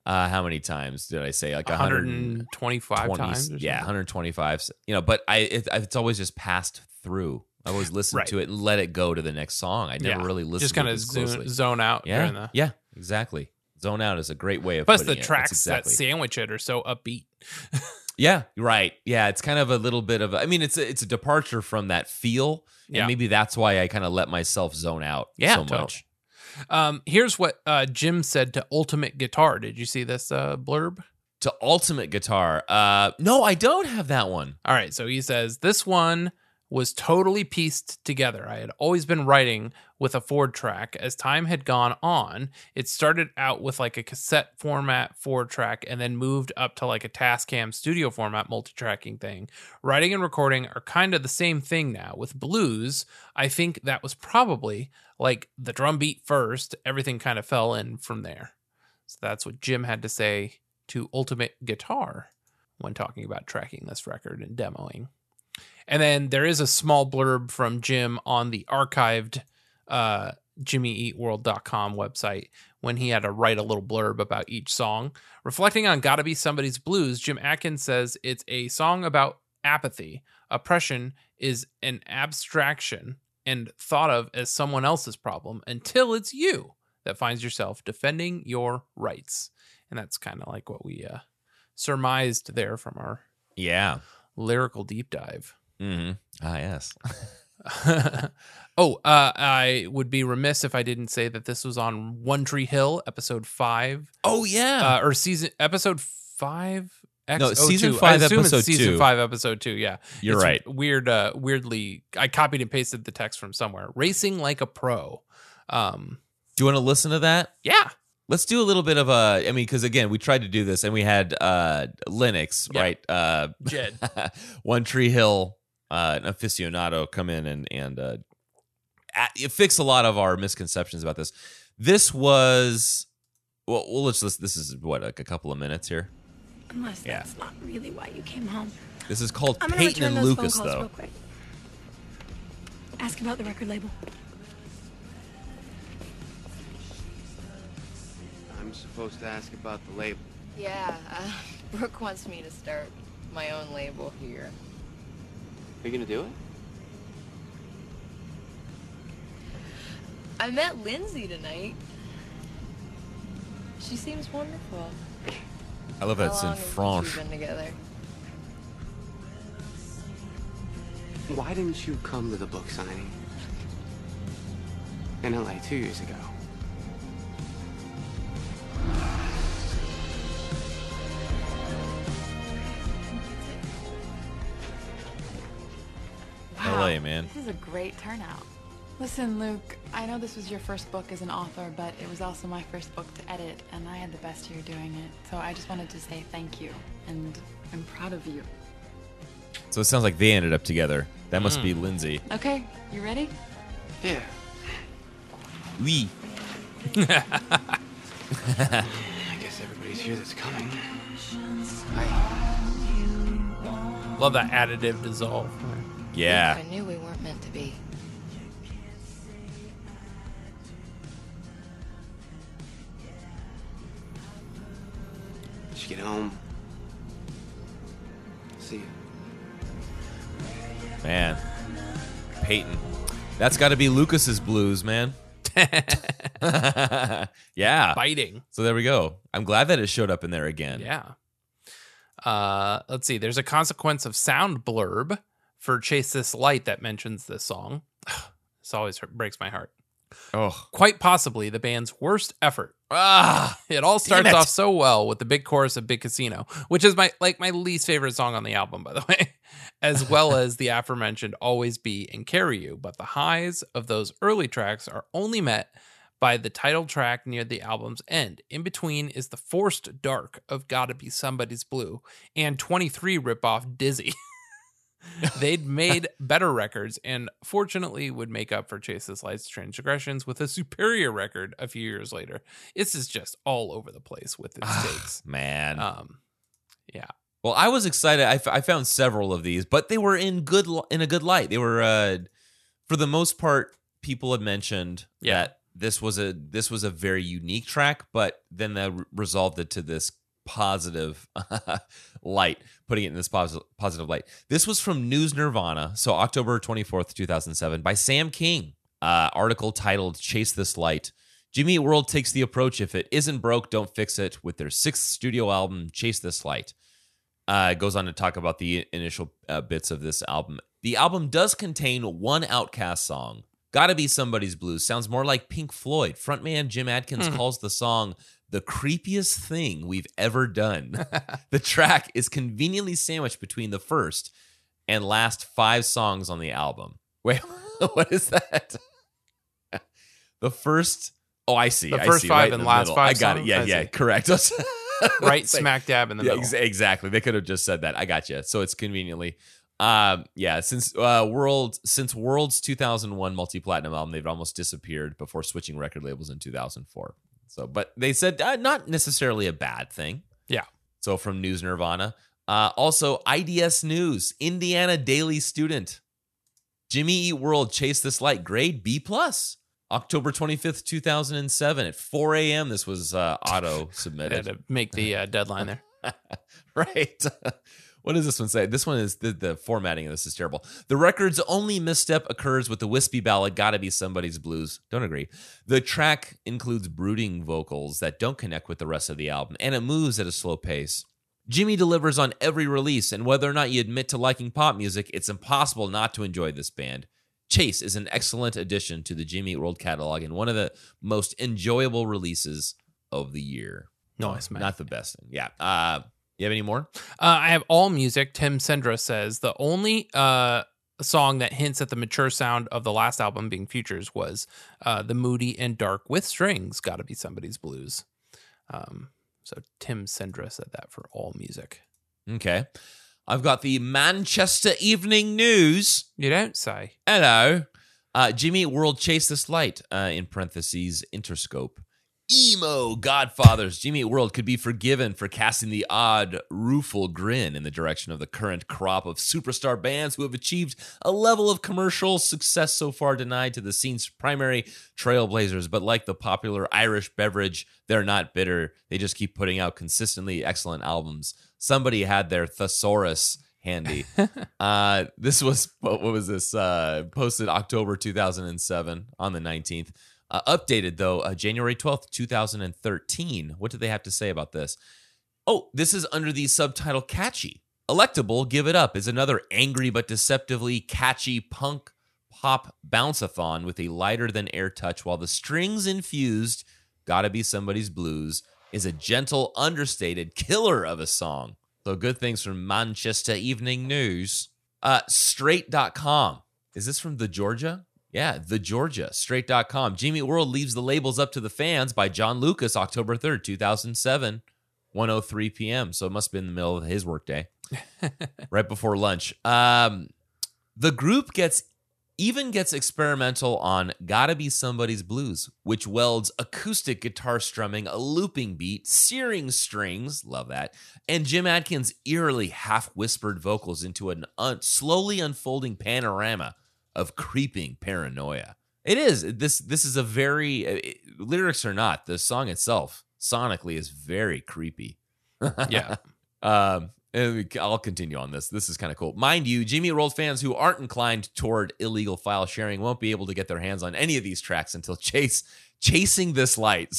Uh, how many times did I say? Like one hundred twenty-five times? Yeah, one hundred twenty-five. You know, but I it, it's always just passed through. I always listen right. to it and let it go to the next song. I never yeah. really listen just to it Just kind of zone, zone out. Yeah, the... yeah, exactly. Zone out is a great way of Plus putting it. Plus the tracks exactly... that sandwich it are so upbeat. Yeah, right. Yeah, it's kind of a little bit of... A, I mean, it's a, it's a departure from that feel. And yeah. maybe that's why I kind of let myself zone out yeah, so totally. much. Um, here's what uh, Jim said to Ultimate Guitar. Did you see this uh, blurb? To Ultimate Guitar? Uh, no, I don't have that one. All right, so he says, this one was totally pieced together. I had always been writing with a four track. As time had gone on, it started out with like a cassette format four track and then moved up to like a Tascam studio format multi-tracking thing. Writing and recording are kind of the same thing now. With blues, I think that was probably like the drum beat first. Everything kind of fell in from there. So that's what Jim had to say to Ultimate Guitar when talking about tracking this record and demoing. And then there is a small blurb from Jim on the archived uh, jimmy eat world dot com website when he had to write a little blurb about each song. Reflecting on Gotta Be Somebody's Blues, Jim Atkins says it's a song about apathy. Oppression is an abstraction and thought of as someone else's problem until it's you that finds yourself defending your rights. And that's kind of like what we uh, surmised there from our... yeah. lyrical deep dive. Mm-hmm. Ah, yes. oh, uh, I would be remiss if I didn't say that this was on One Tree Hill, episode five. Oh, yeah. Uh, or season episode five. X- no, season five, episode two. Season five, episode two. Yeah, you're it's right. Weird. Uh, weirdly, I copied and pasted the text from somewhere. Racing like a pro. Um, do you want to listen to that? Yeah. Let's do a little bit of a, I mean, because again, we tried to do this and we had uh, Linux, yeah. right? Uh, Jed. One Tree Hill, uh, an aficionado come in and, and uh, at, it fixed a lot of our misconceptions about this. This was, well, well let's, let's this is what, like a couple of minutes here? Unless yeah. that's not really why you came home. This is called I'm Peyton and Lucas, though. Real quick. Ask about the record label. I'm supposed to ask about the label. Yeah, uh, Brooke wants me to start my own label here. Are you gonna do it? I met Lindsay tonight. She seems wonderful. I love that it's in French. We've been together. Why didn't you come to the book signing in L A two years ago? L A, man. This is a great turnout. Listen, Luke, I know this was your first book as an author, but it was also my first book to edit, and I had the best year doing it. So I just wanted to say thank you, and I'm proud of you. So it sounds like they ended up together. That must mm. be Lindsay. Okay, you ready? Yeah. Oui. I guess everybody's here that's coming. Hi. Love that additive dissolve. Yeah. I knew we weren't meant to be. Just get home. See you. Man. Peyton. That's got to be Lucas's blues, man. Yeah. Biting. So there we go. I'm glad that it showed up in there again. Yeah. Uh, let's see. There's a consequence of sound blurb for Chase This Light that mentions this song. This always breaks my heart. Oh, quite possibly the band's worst effort. Ah, it all starts it. off so well with the big chorus of Big Casino, which is my like my least favorite song on the album, by the way, as well as the aforementioned Always Be and Carry You. But the highs of those early tracks are only met by the title track near the album's end. In between is the forced dark of Gotta Be Somebody's Blue and twenty-three ripoff Dizzy. They'd made better records and fortunately would make up for Chase This Light's transgressions with a superior record a few years later. This is just all over the place with its takes. Man. Um, yeah. Well, I was excited. I, f- I found several of these, but they were in good li- in a good light. They were, uh, for the most part, people had mentioned yeah. that this was a this was a very unique track, but then they resolved it to this positive light, putting it in this positive positive light. This was from News Nirvana, so October twenty-fourth, two thousand seven, by Sam King. Uh, article titled "Chase This Light." Jimmy Eat World takes the approach, if it isn't broke, don't fix it, with their sixth studio album, Chase This Light. Uh, goes on to talk about the initial uh, bits of this album. The album does contain one Outkast song, Gotta Be Somebody's Blues. Sounds more like Pink Floyd. Frontman Jim Adkins mm. calls the song the creepiest thing we've ever done. The track is conveniently sandwiched between the first and last five songs on the album. Wait, what is that? The first... Oh, I see. The first I see, five right and last middle. Five. I got songs? It. Yeah, I yeah, see. Correct. Right smack dab in the yeah, middle. Ex- exactly. They could have just said that. I got you. So it's conveniently, um, yeah. Since uh, World, since World's two thousand one multi-platinum album, they've almost disappeared before switching record labels in two thousand four. So, but they said uh, not necessarily a bad thing. Yeah. So from News Nirvana, uh, also I D S News, Indiana Daily Student, Jimmy Eat World, Chase This Light, grade B plus. October twenty-fifth, two thousand seven at four a.m. This was uh, auto-submitted. I had to make the uh, deadline there. Right. What does this one say? This one is, the, the formatting of this is terrible. The record's only misstep occurs with the wispy ballad, Gotta Be Somebody's Blues. Don't agree. The track includes brooding vocals that don't connect with the rest of the album, and it moves at a slow pace. Jimmy delivers on every release, and whether or not you admit to liking pop music, it's impossible not to enjoy this band. Chase is an excellent addition to the Jimmy Eat World catalog and one of the most enjoyable releases of the year. Nice, man. Not the best thing. Yeah. Uh, you have any more? Uh, I have All Music. Tim Sendra says the only uh, song that hints at the mature sound of the last album being Futures was uh, The Moody and Dark with Strings, Gotta Be Somebody's Blues. Um, so Tim Sendra said that for All Music. Okay. I've got the Manchester Evening News. You don't say. Hello. Uh, Jimmy Eat World, Chase This Light, uh, in parentheses, Interscope. Emo Godfathers. Jimmy Eat World could be forgiven for casting the odd, rueful grin in the direction of the current crop of superstar bands who have achieved a level of commercial success so far denied to the scene's primary trailblazers. But like the popular Irish beverage, they're not bitter. They just keep putting out consistently excellent albums. Somebody had their thesaurus handy. uh, this was, what was this? Uh, posted October two thousand seven on the nineteenth. Uh, updated, though, uh, January twelfth, two thousand thirteen. What do they have to say about this? Oh, this is under the subtitle Catchy. Electable, Give It Up is another angry but deceptively catchy punk pop bounce-a-thon with a lighter-than-air touch, while the strings-infused Gotta Be Somebody's Blues is a gentle, understated killer of a song. So good things from Manchester Evening News. Uh, straight dot com. Is this from The Georgia? Yeah, The Georgia, straight dot com. Jimmy Eat World leaves the labels up to the fans by John Lucas, October third, two thousand seven, one oh three p.m. So it must have been in the middle of his workday, right before lunch. Um, the group gets even gets experimental on Gotta Be Somebody's Blues, which welds acoustic guitar strumming, a looping beat, searing strings, love that, and Jim Adkins' eerily half-whispered vocals into an un- slowly unfolding panorama of creeping paranoia. It is. This This is a very, it, lyrics or not, the song itself sonically is very creepy. Yeah. Um, I'll continue on this. This is kind of cool. Mind you, Jimmy Eat World fans who aren't inclined toward illegal file sharing won't be able to get their hands on any of these tracks until Chase Chasing This Light.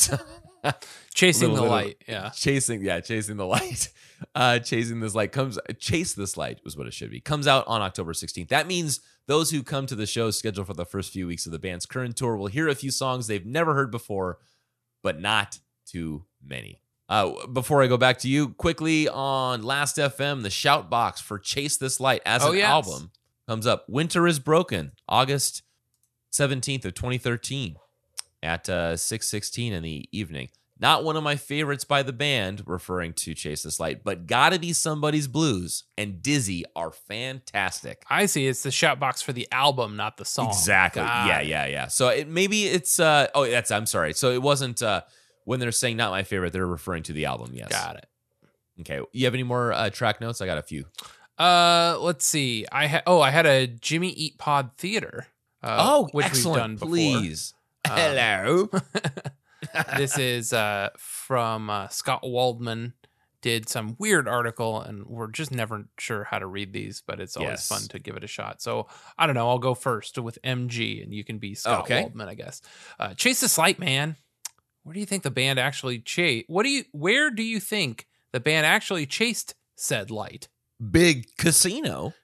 Chasing little, the little, light. Yeah. Chasing, yeah, chasing the light. Uh, chasing this light comes chase this light was what it should be. Comes out on October sixteenth. That means those who come to the show scheduled for the first few weeks of the band's current tour will hear a few songs they've never heard before, but not too many. Uh, before I go back to you, quickly on Last dot F M, the shout box for Chase This Light as oh, an yes. album comes up. Winter is Broken, August seventeenth of twenty thirteen at uh, six sixteen in the evening. Not one of my favorites by the band, referring to Chase This Light, but Gotta Be Somebody's Blues and Dizzy are fantastic. I see. It's the shout box for the album, not the song. Exactly. God. Yeah, yeah, yeah. So it, maybe it's, uh, oh, that's, I'm sorry. So it wasn't, uh, when they're saying not my favorite, they're referring to the album. Yes. Got it. Okay. You have any more uh, track notes? I got a few. Uh, let's see. I ha- Oh, I had a Jimmy Eat Pod Theater. Uh, oh, which excellent. We've done before. Please. Um, Hello. This is uh, from uh, Scott Waldman. Did some weird article, and we're just never sure how to read these, but it's always yes. fun to give it a shot. So I don't know. I'll go first with M G, and you can be Scott okay. Waldman, I guess. Uh, Chase the Slight Man. Where do you think the band actually chased? What do you? Where do you think the band actually chased said light? Big casino.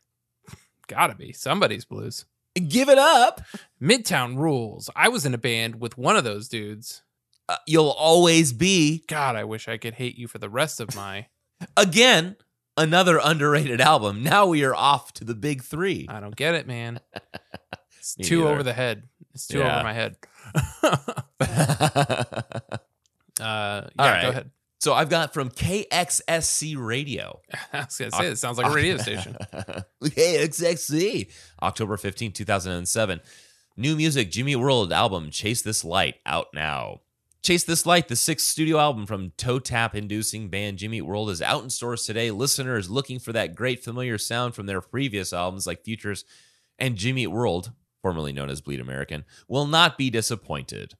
Gotta be somebody's blues. Give it up. Midtown Rules. I was in a band with one of those dudes. Uh, you'll always be. God, I wish I could hate you for the rest of my. Again, another underrated album. Now we are off to the big three. I don't get it, man. It's too either. Over the head. It's too yeah. over my head. uh, yeah, All right. Go ahead. So I've got from K X S C Radio. I was going to say, it sounds like a radio station. K X S C. October fifteenth, two thousand seven. New music, Jimmy Eat World album, Chase This Light, out now. Chase This Light, the sixth studio album from toe-tap-inducing band Jimmy Eat World, is out in stores today. Listeners looking for that great familiar sound from their previous albums like Futures and Jimmy Eat World, formerly known as Bleed American, will not be disappointed.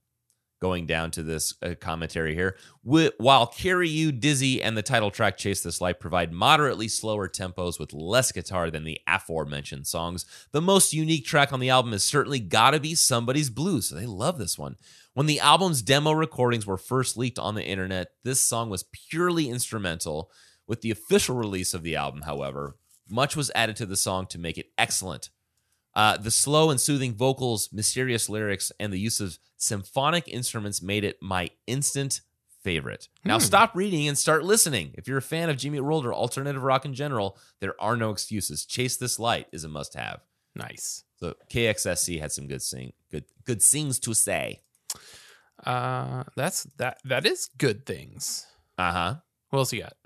Going down to this uh, commentary here. While Carry You, Dizzy, and the title track Chase This Light provide moderately slower tempos with less guitar than the aforementioned songs, the most unique track on the album is certainly Gotta Be Somebody's Blues. So they love this one. When the album's demo recordings were first leaked on the internet, this song was purely instrumental. With the official release of the album, however, much was added to the song to make it excellent. Uh, the slow and soothing vocals, mysterious lyrics, and the use of symphonic instruments made it my instant favorite. Hmm. Now stop reading and start listening. If you're a fan of Jimmy Eat World or alternative rock in general, there are no excuses. Chase This Light is a must-have. Nice. So K X S C had some good sing, good good things to say. Uh, that's that. That is good things. Uh huh. What else you got?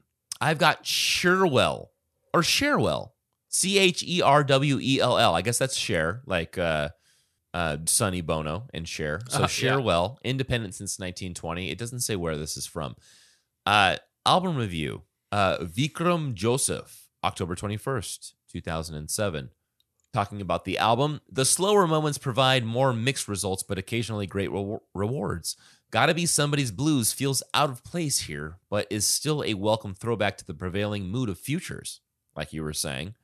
I've got Cherwell or Cherwell. C H E R W E L L. I guess that's Cher, like uh, uh, Sonny Bono and Cher. So uh, Cherwell, yeah. Independent since nineteen twenty. It doesn't say where this is from. Uh, album review. Uh, Vikram Joseph, October twenty-first, two thousand seven. Talking about the album. The slower moments provide more mixed results, but occasionally great re- rewards. Gotta Be Somebody's Blues feels out of place here, but is still a welcome throwback to the prevailing mood of Futures, like you were saying.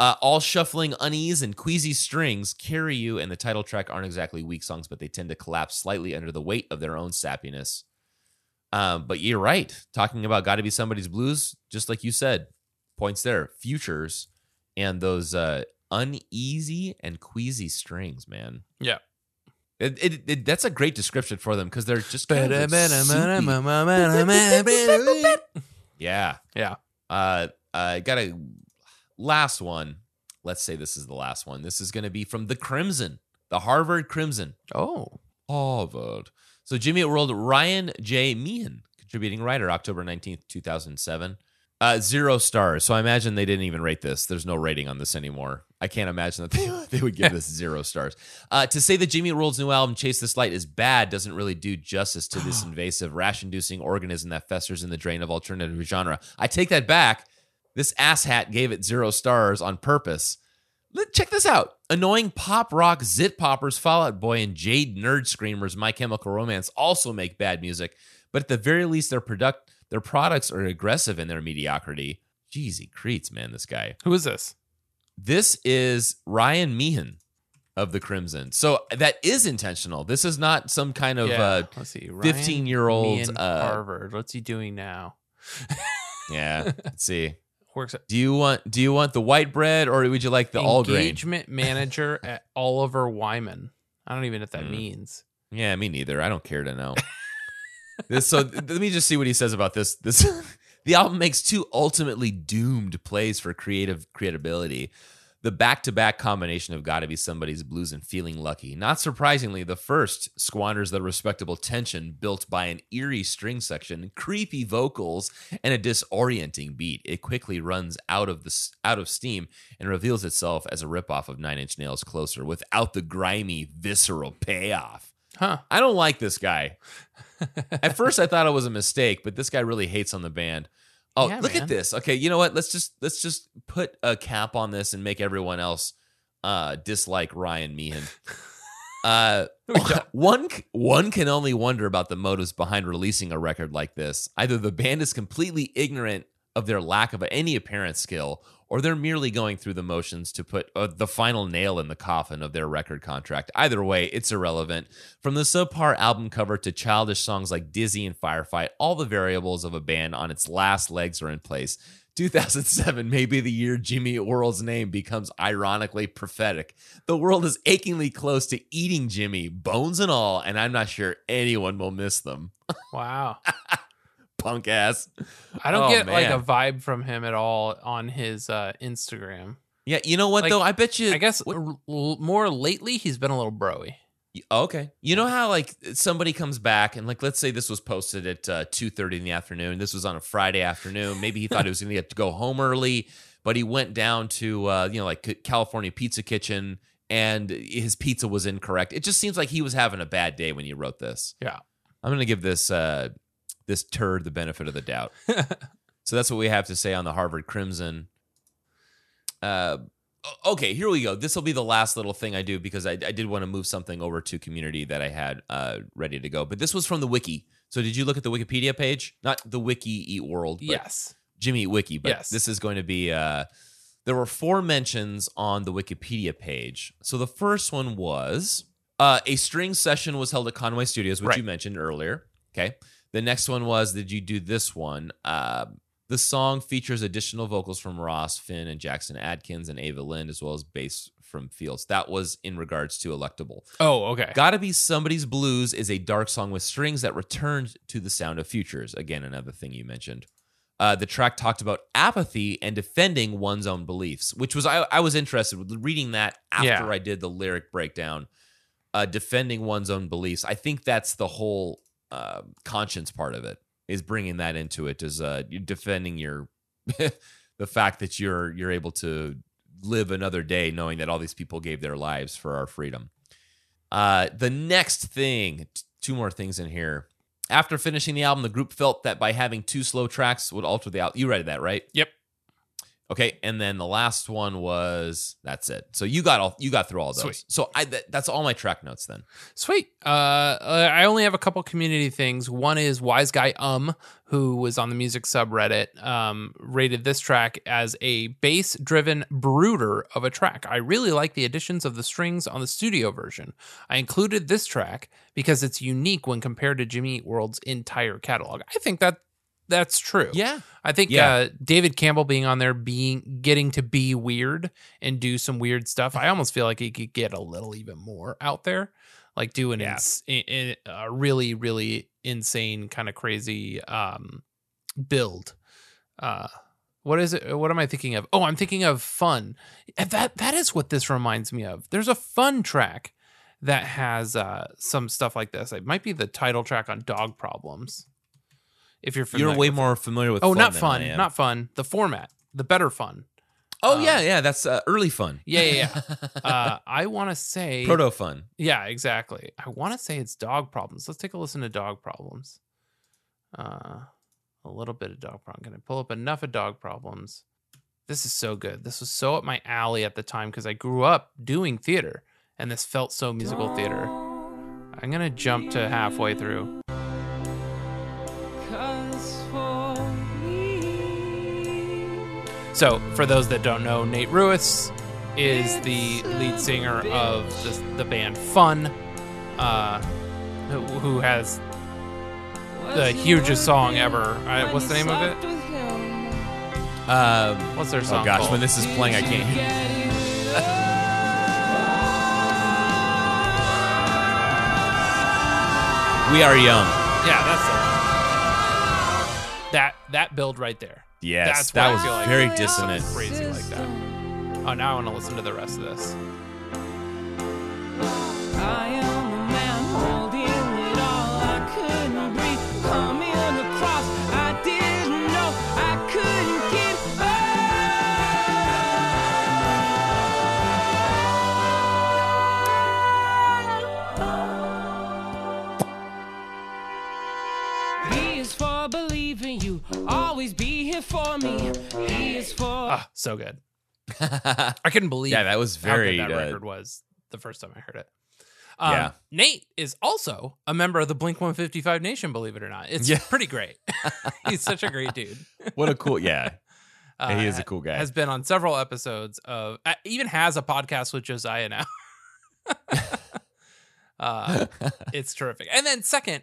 Uh, all shuffling unease and queasy strings, Carry You and the title track aren't exactly weak songs, but they tend to collapse slightly under the weight of their own sappiness. Um, but you're right. Talking about Gotta Be Somebody's Blues, just like you said, points there, Futures, and those uh, uneasy and queasy strings, man. Yeah. It, it, it, that's a great description for them because they're just kind of like yeah. Yeah. Uh, I got a... Last one. Let's say this is the last one. This is going to be from the Crimson, the Harvard Crimson. Oh, Harvard. So Jimmy Eat World, Ryan J. Meehan, contributing writer, October nineteenth, two thousand seven. Uh, zero stars. So I imagine they didn't even rate this. There's no rating on this anymore. I can't imagine that they, they would give this zero stars. Uh, to say that Jimmy Eat World's new album, Chase This Light, is bad doesn't really do justice to this invasive, rash-inducing organism that festers in the drain of alternative genre. I take that back. This asshat gave it zero stars on purpose. Check this out. Annoying pop rock zit poppers, Fall Out Boy, and Jade Nerd Screamers, My Chemical Romance also make bad music, but at the very least, their product, their products are aggressive in their mediocrity. Jeezy Creets, man, this guy. Who is this? This is Ryan Meehan of the Crimson. So that is intentional. This is not some kind of yeah. uh, fifteen-year-old. Uh, Harvard. What's he doing now? Yeah, let's see. Do you want do you want the white bread or would you like the all grain? Engagement manager at Oliver Wyman. I don't even know what that mm. means. Yeah, me neither. I don't care to know. this, so let me just see what he says about this. This the album makes two ultimately doomed plays for creative credibility. The back-to-back combination of Gotta Be Somebody's Blues and Feeling Lucky. Not surprisingly, the first squanders the respectable tension built by an eerie string section, creepy vocals, and a disorienting beat. It quickly runs out of the out of steam and reveals itself as a ripoff of Nine Inch Nails' Closer without the grimy, visceral payoff. Huh. I don't like this guy. At first, I thought it was a mistake, but this guy really hates on the band. Oh, yeah, look man. At this. Okay, you know what? Let's just let's just put a cap on this and make everyone else uh, dislike Ryan Meehan. Uh, one one can only wonder about the motives behind releasing a record like this. Either the band is completely ignorant of their lack of any apparent skill, or they're merely going through the motions to put uh, the final nail in the coffin of their record contract. Either way, it's irrelevant. From the subpar album cover to childish songs like Dizzy and Firefight, all the variables of a band on its last legs are in place. two thousand seven may be the year Jimmy Eat World's name becomes ironically prophetic. The world is achingly close to eating Jimmy, bones and all, and I'm not sure anyone will miss them. Wow. Punk ass. I don't oh, get man. like a vibe from him at all on his uh, Instagram. Yeah, you know what, like, though? I bet you... I guess what, l- more lately, he's been a little bro-y. Okay. You know how like somebody comes back and like, let's say this was posted at uh, two thirty in the afternoon. This was on a Friday afternoon. Maybe he thought he was going to get to go home early, but he went down to, uh, you know, like California Pizza Kitchen and his pizza was incorrect. It just seems like he was having a bad day when you wrote this. Yeah. I'm going to give this, uh, this turd the benefit of the doubt. So that's what we have to say on the Harvard Crimson. Uh, Okay, here we go. This will be the last little thing I do because I, I did want to move something over to community that I had uh, ready to go. But this was from the wiki. So did you look at the Wikipedia page? Not the Wiki Eat World. But yes. Jimmy Eat Wiki. But yes. This is going to be... Uh, there were four mentions on the Wikipedia page. So the first one was uh, a string session was held at Conway Studios, which right. you mentioned earlier. Okay. The next one was, did you do this one? Uh, The song features additional vocals from Ross, Finn, and Jackson Adkins and Ava Lind, as well as bass from Fields. That was in regards to Electable. Oh, okay. Gotta Be Somebody's Blues is a dark song with strings that returned to the sound of Futures. Again, another thing you mentioned. Uh, the track talked about apathy and defending one's own beliefs, which was, I, I was interested in reading that after yeah. I did the lyric breakdown. Uh, defending one's own beliefs. I think that's the whole uh, conscience part of it. Is bringing that into it, is uh, defending your the fact that you're you're able to live another day, knowing that all these people gave their lives for our freedom. Uh, the next thing, t- two more things in here. After finishing the album, the group felt that by having two slow tracks would alter the album. You read that, right? Yep. Okay, and then the last one was that's it. So you got all you got through all those. Sweet. So I th- that's all my track notes then. Sweet. Uh, I only have a couple community things. One is Wise Guy Um, who was on the music subreddit, um, rated this track as a bass-driven brooder of a track. I really like the additions of the strings on the studio version. I included this track because it's unique when compared to Jimmy Eat World's entire catalog. I think that. That's true. Yeah. I think yeah. Uh, David Campbell being on there, being getting to be weird and do some weird stuff. I almost feel like he could get a little even more out there, like doing yeah. ins- in, in a really, really insane kind of crazy um, build. Uh, what is it? What am I thinking of? Oh, I'm thinking of Fun. That That is what this reminds me of. There's a Fun track that has uh, some stuff like this. It might be the title track on Dog Problems. If you're familiar. You're way more familiar with oh, Fun. Oh, not Fun, than I am. Not Fun. The format, the better Fun. Oh, uh, yeah, yeah. That's uh, early Fun. Yeah, yeah, yeah. uh, I want to say... Proto Fun. Yeah, exactly. I want to say it's Dog Problems. Let's take a listen to Dog Problems. Uh, a little bit of Dog Problems. I'm going to pull up enough of Dog Problems. This is so good. This was so up my alley at the time because I grew up doing theater, and this felt so musical theater. I'm going to jump to halfway through. So, for those that don't know, Nate Ruiz is the lead singer of the, the band Fun, uh, who, who has the hugest song ever. I, what's the name of it? Um, what's their song? Oh gosh, called? When this is playing, I can't hear. We Are Young. Yeah, that's the that that build right there. Yes, That's that was like very dissonant. Crazy like that. Oh, now I want to listen to the rest of this. I am the man holding it all. I couldn't breathe. Coming across, I didn't know I couldn't give up. He is for believing you. Always be here for me. He is for ah, so good. I couldn't believe yeah, that was very how good that uh, record was the first time I heard it. Um, yeah. Nate is also a member of the Blink one fifty-five Nation, believe it or not. It's yeah. pretty great. He's such a great dude. What a cool, yeah. Uh, he is a cool guy. Has been on several episodes of, uh, even has a podcast with Josiah now. uh, it's terrific. And then second,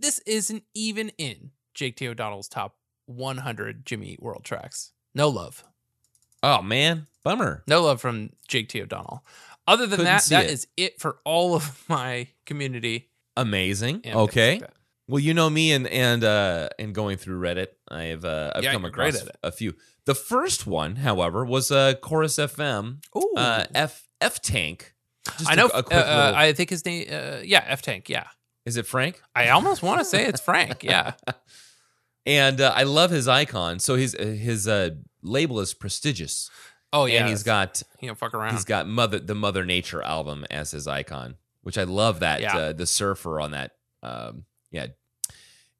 this isn't even in Jake T. O'Donnell's top one hundred Jimmy Eat World tracks. No love. Oh, man. Bummer. No love from Jake T. O'Donnell. Other than Couldn't that, that it. is it for all of my community. Amazing. Okay. Like well, you know me and and uh, and going through Reddit, I've uh, I've yeah, come across a few. The first one, however, was uh, Chorus F M. Ooh. Uh, F F Tank. Just I know. A, a quick uh, little... uh, I think his name. Uh, yeah, F Tank. Yeah. Is it Frank? I almost want to say it's Frank. Yeah. And uh, I love his icon. So his his uh, label is prestigious. Oh yeah, and he's got he don't fuck around. He's got mother the Mother Nature album as his icon, which I love that yeah. uh, the surfer on that. Um, yeah,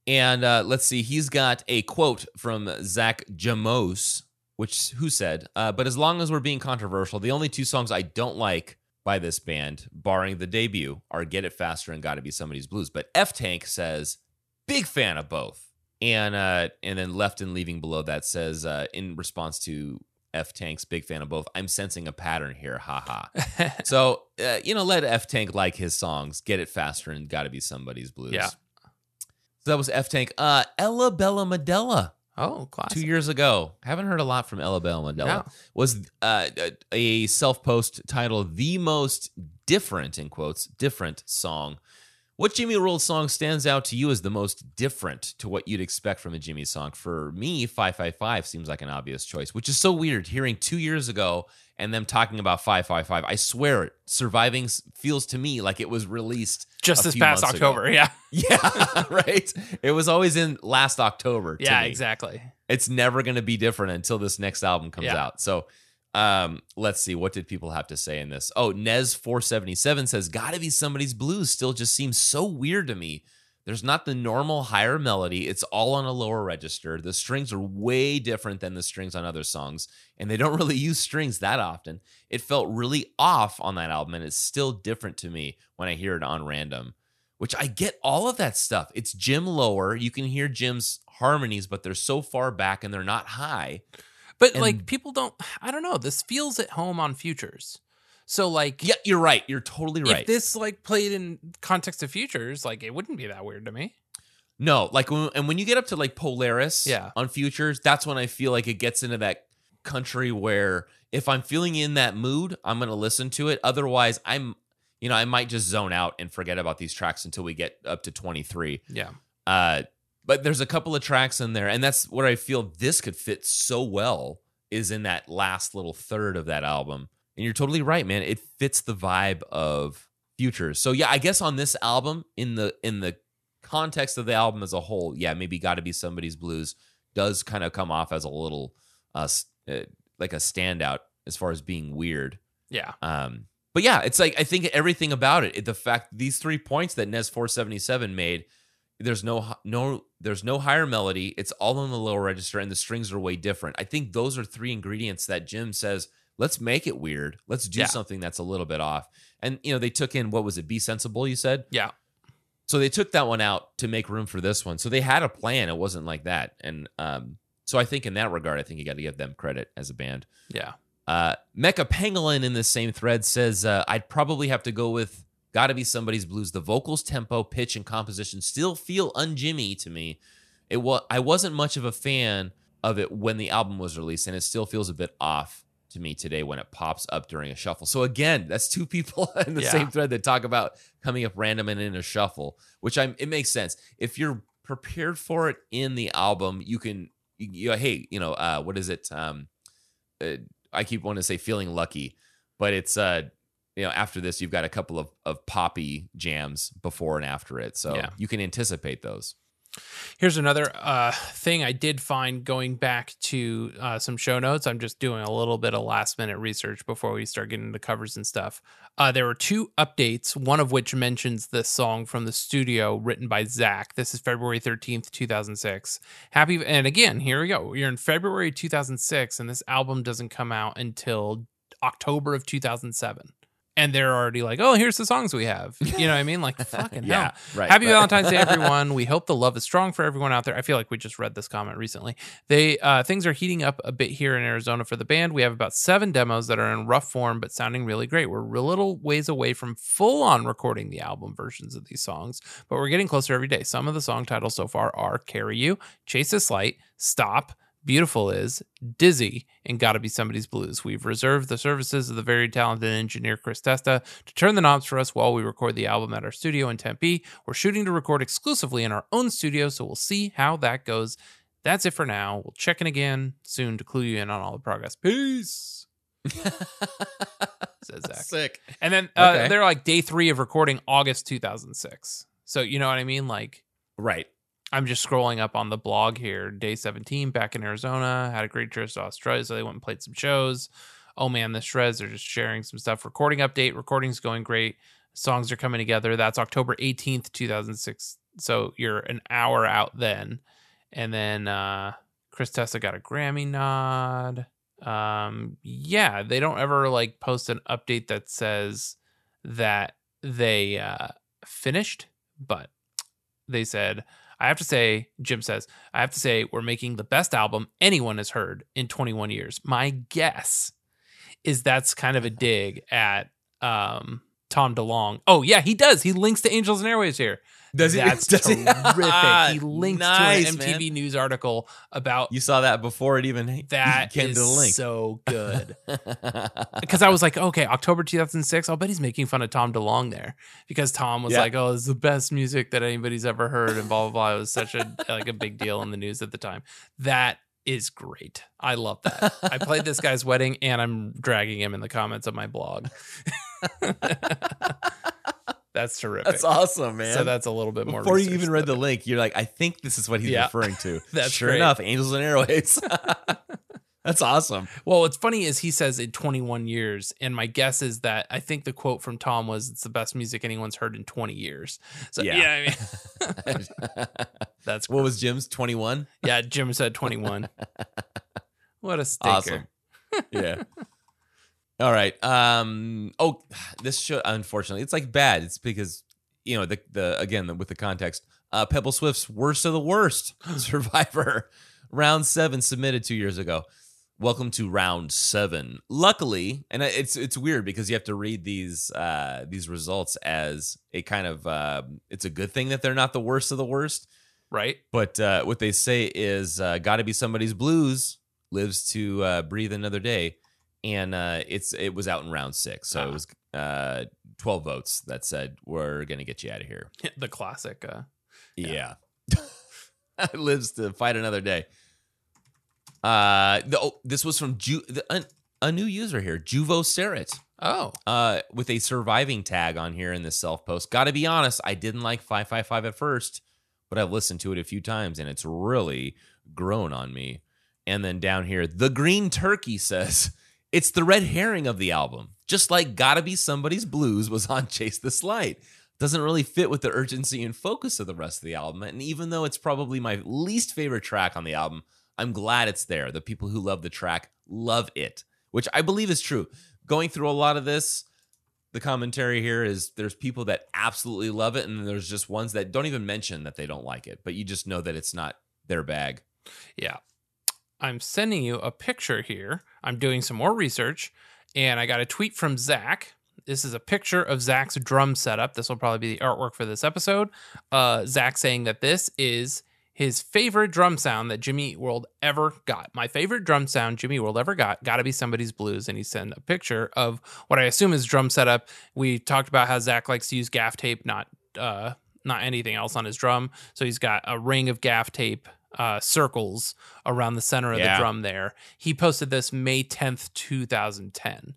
and uh, let's see, he's got a quote from Zach Jamos, which who said, uh, "But as long as we're being controversial, the only two songs I don't like by this band, barring the debut, are Get It Faster and Gotta Be Somebody's Blues." But F Tank says, "Big fan of both." And uh, and then Left and Leaving below that says, uh, in response to F Tank's "Big fan of both," I'm sensing a pattern here, haha. Ha. So, uh, you know, let F Tank like his songs, Get It Faster and Gotta Be Somebody's Blues. Yeah. So that was F Tank. Uh, Ella Bella Madella. Oh, classic. Two years ago. Haven't heard a lot from Ella Bella Madella. No. Was uh, a self-post titled "The Most Different," in quotes, different song. What Jimmy World song stands out to you as the most different to what you'd expect from a Jimmy song? For me, five five five seems like an obvious choice, which is so weird hearing two years ago and them talking about five five five. I swear it, Surviving feels to me like it was released just this past October. Ago. Yeah. Yeah, right? It was always in last October. Yeah, me. Exactly. It's never going to be different until this next album comes yeah. out. So Um, let's see, what did people have to say in this? Oh, Nez four seventy-seven says, "Gotta Be Somebody's Blues still just seems so weird to me. There's not the normal higher melody. It's all on a lower register. The strings are way different than the strings on other songs, and they don't really use strings that often. It felt really off on that album, and it's still different to me when I hear it on random." Which I get all of that stuff. It's Jim lower. You can hear Jim's harmonies, but they're so far back and they're not high. But, and, like, people don't, I don't know, this feels at home on Futures. So, like... Yeah, you're right. You're totally right. If this, like, played in context of Futures, like, it wouldn't be that weird to me. No, like, when, and when you get up to, like, Polaris yeah. on Futures, that's when I feel like it gets into that country where if I'm feeling in that mood, I'm going to listen to it. Otherwise, I'm, you know, I might just zone out and forget about these tracks until we get up to twenty-three. Yeah. Uh But there's a couple of tracks in there, and that's where I feel this could fit so well, is in that last little third of that album. And you're totally right, man. It fits the vibe of Futures. So yeah, I guess on this album, in the in the context of the album as a whole, yeah, maybe Gotta Be Somebody's Blues does kind of come off as a little, uh, like a standout as far as being weird. Yeah. Um. But yeah, it's like, I think everything about it, the fact these three points that Nez four seventy-seven made. There's no no there's no higher melody. It's all on the lower register, and the strings are way different. I think those are three ingredients that Jim says, let's make it weird. Let's do yeah. something that's a little bit off. And, you know, they took in, what was it, Be Sensible, you said? Yeah. So they took that one out to make room for this one. So they had a plan. It wasn't like that. And um, so I think in that regard, I think you got to give them credit as a band. Yeah. Uh, Mecca Pangolin in the same thread says, uh, I'd probably have to go with Gotta Be Somebody's Blues. The vocals, tempo, pitch, and composition still feel un-Jimmy to me. It was, I wasn't much of a fan of it when the album was released, and it still feels a bit off to me today when it pops up during a shuffle. So again, that's two people in the yeah. same thread that talk about coming up random and in a shuffle, which I'm. It makes sense. If you're prepared for it in the album, you can, you know, hey, you know, uh, what is it? Um, uh, I keep wanting to say feeling lucky, but it's... Uh, You know, after this, you've got a couple of, of poppy jams before and after it. So yeah. you can anticipate those. Here's another uh, thing I did find going back to uh, some show notes. I'm just doing a little bit of last minute research before we start getting into covers and stuff. Uh, there were two updates, one of which mentions this song from the studio written by Zach. This is February thirteenth, two thousand six. Happy. And again, here we go. You're in February two thousand six, and this album doesn't come out until October of two thousand seven. and they're already like, oh, here's the songs we have. You know what I mean? Like, fucking yeah, hell. Right, Happy right. Valentine's Day, everyone. We hope the love is strong for everyone out there. I feel like we just read this comment recently. They uh, things are heating up a bit here in Arizona for the band. We have about seven demos that are in rough form, but sounding really great. We're a little ways away from full-on recording the album versions of these songs, but we're getting closer every day. Some of the song titles so far are Carry You, Chase This Light, Stop, Beautiful Is, Dizzy, and Gotta Be Somebody's Blues. We've reserved the services of the very talented engineer Chris Testa to turn the knobs for us while we record the album at our studio in Tempe. We're shooting to record exclusively in our own studio, so we'll see how that goes. That's it for now. We'll check in again soon to clue you in on all the progress. Peace! Says Zach. Sick. And then uh, okay. they're like day three of recording, August two thousand six. So you know what I mean? Like, right. I'm just scrolling up on the blog here. Day seventeen, back in Arizona. Had a great trip to Australia, so they went and played some shows. Oh, man, the Shreds are just sharing some stuff. Recording update. Recording's going great. Songs are coming together. That's October eighteenth, two thousand six. So you're an hour out then. And then uh, Chris Testa got a Grammy nod. Um, yeah, they don't ever, like, post an update that says that they uh, finished, but they said... I have to say, Jim says, I have to say we're making the best album anyone has heard in twenty-one years. My guess is that's kind of a dig at um, Tom DeLonge. Oh, yeah, he does. He links to Angels and Airwaves here. Does he? That's does terrific. He, he links nice, to an M T V man. News article about... You saw that before it even that came to the link. That is so good. Because I was like, okay, October two thousand six, I'll bet he's making fun of Tom DeLonge there. Because Tom was yeah. like, oh, this is the best music that anybody's ever heard and blah, blah, blah. It was such a like a big deal in the news at the time. That is great. I love that. I played this guy's wedding and I'm dragging him in the comments of my blog. That's terrific. That's awesome, man. So that's a little bit more. Before you even read the link, you're like, I think this is what he's yeah. referring to. That's sure great. Enough, Angels and Airwaves. That's awesome. Well, what's funny is he says in twenty-one years, and my guess is that I think the quote from Tom was, "It's the best music anyone's heard in twenty years." So yeah, you know what I mean, that's great. What was Jim's twenty-one. Yeah, Jim said twenty-one. What a stinker. Awesome. Yeah. All right. Um, oh, this show, unfortunately, it's like bad. It's because, you know, the the again, the, with the context, uh, Pebble Swift's Worst of the Worst, Survivor, round seven, submitted two years ago. Welcome to round seven. Luckily, and it's it's weird because you have to read these uh, these results as a kind of, uh, it's a good thing that they're not the worst of the worst. Right. But uh, what they say is, uh, Gotta Be Somebody's Blues lives to uh, breathe another day. And uh, it's it was out in round six, so uh-huh. it was uh, twelve votes that said we're gonna get you out of here. The classic, uh, yeah, yeah. Lives to fight another day. Uh, the, oh, this was from Ju- the, uh, a new user here, Juvo Serret. Oh, uh, with a surviving tag on here in this self post. Got to be honest, I didn't like five five five at first, but I've listened to it a few times and it's really grown on me. And then down here, the Green Turkey says. It's the red herring of the album, just like Gotta Be Somebody's Blues was on Chase This Light. Doesn't really fit with the urgency and focus of the rest of the album, and even though it's probably my least favorite track on the album, I'm glad it's there. The people who love the track love it, which I believe is true. Going through a lot of this, the commentary here is there's people that absolutely love it, and there's just ones that don't even mention that they don't like it, but you just know that it's not their bag. Yeah. I'm sending you a picture here. I'm doing some more research, and I got a tweet from Zach. This is a picture of Zach's drum setup. This will probably be the artwork for this episode. Uh, Zach saying that this is his favorite drum sound that Jimmy Eat World ever got. My favorite drum sound Jimmy Eat World ever got, Gotta Be Somebody's Blues. And he sent a picture of what I assume is drum setup. We talked about how Zach likes to use gaff tape, not uh, not anything else on his drum. So he's got a ring of gaff tape. Uh, circles around the center of yeah. the drum there. He posted this May tenth, twenty ten.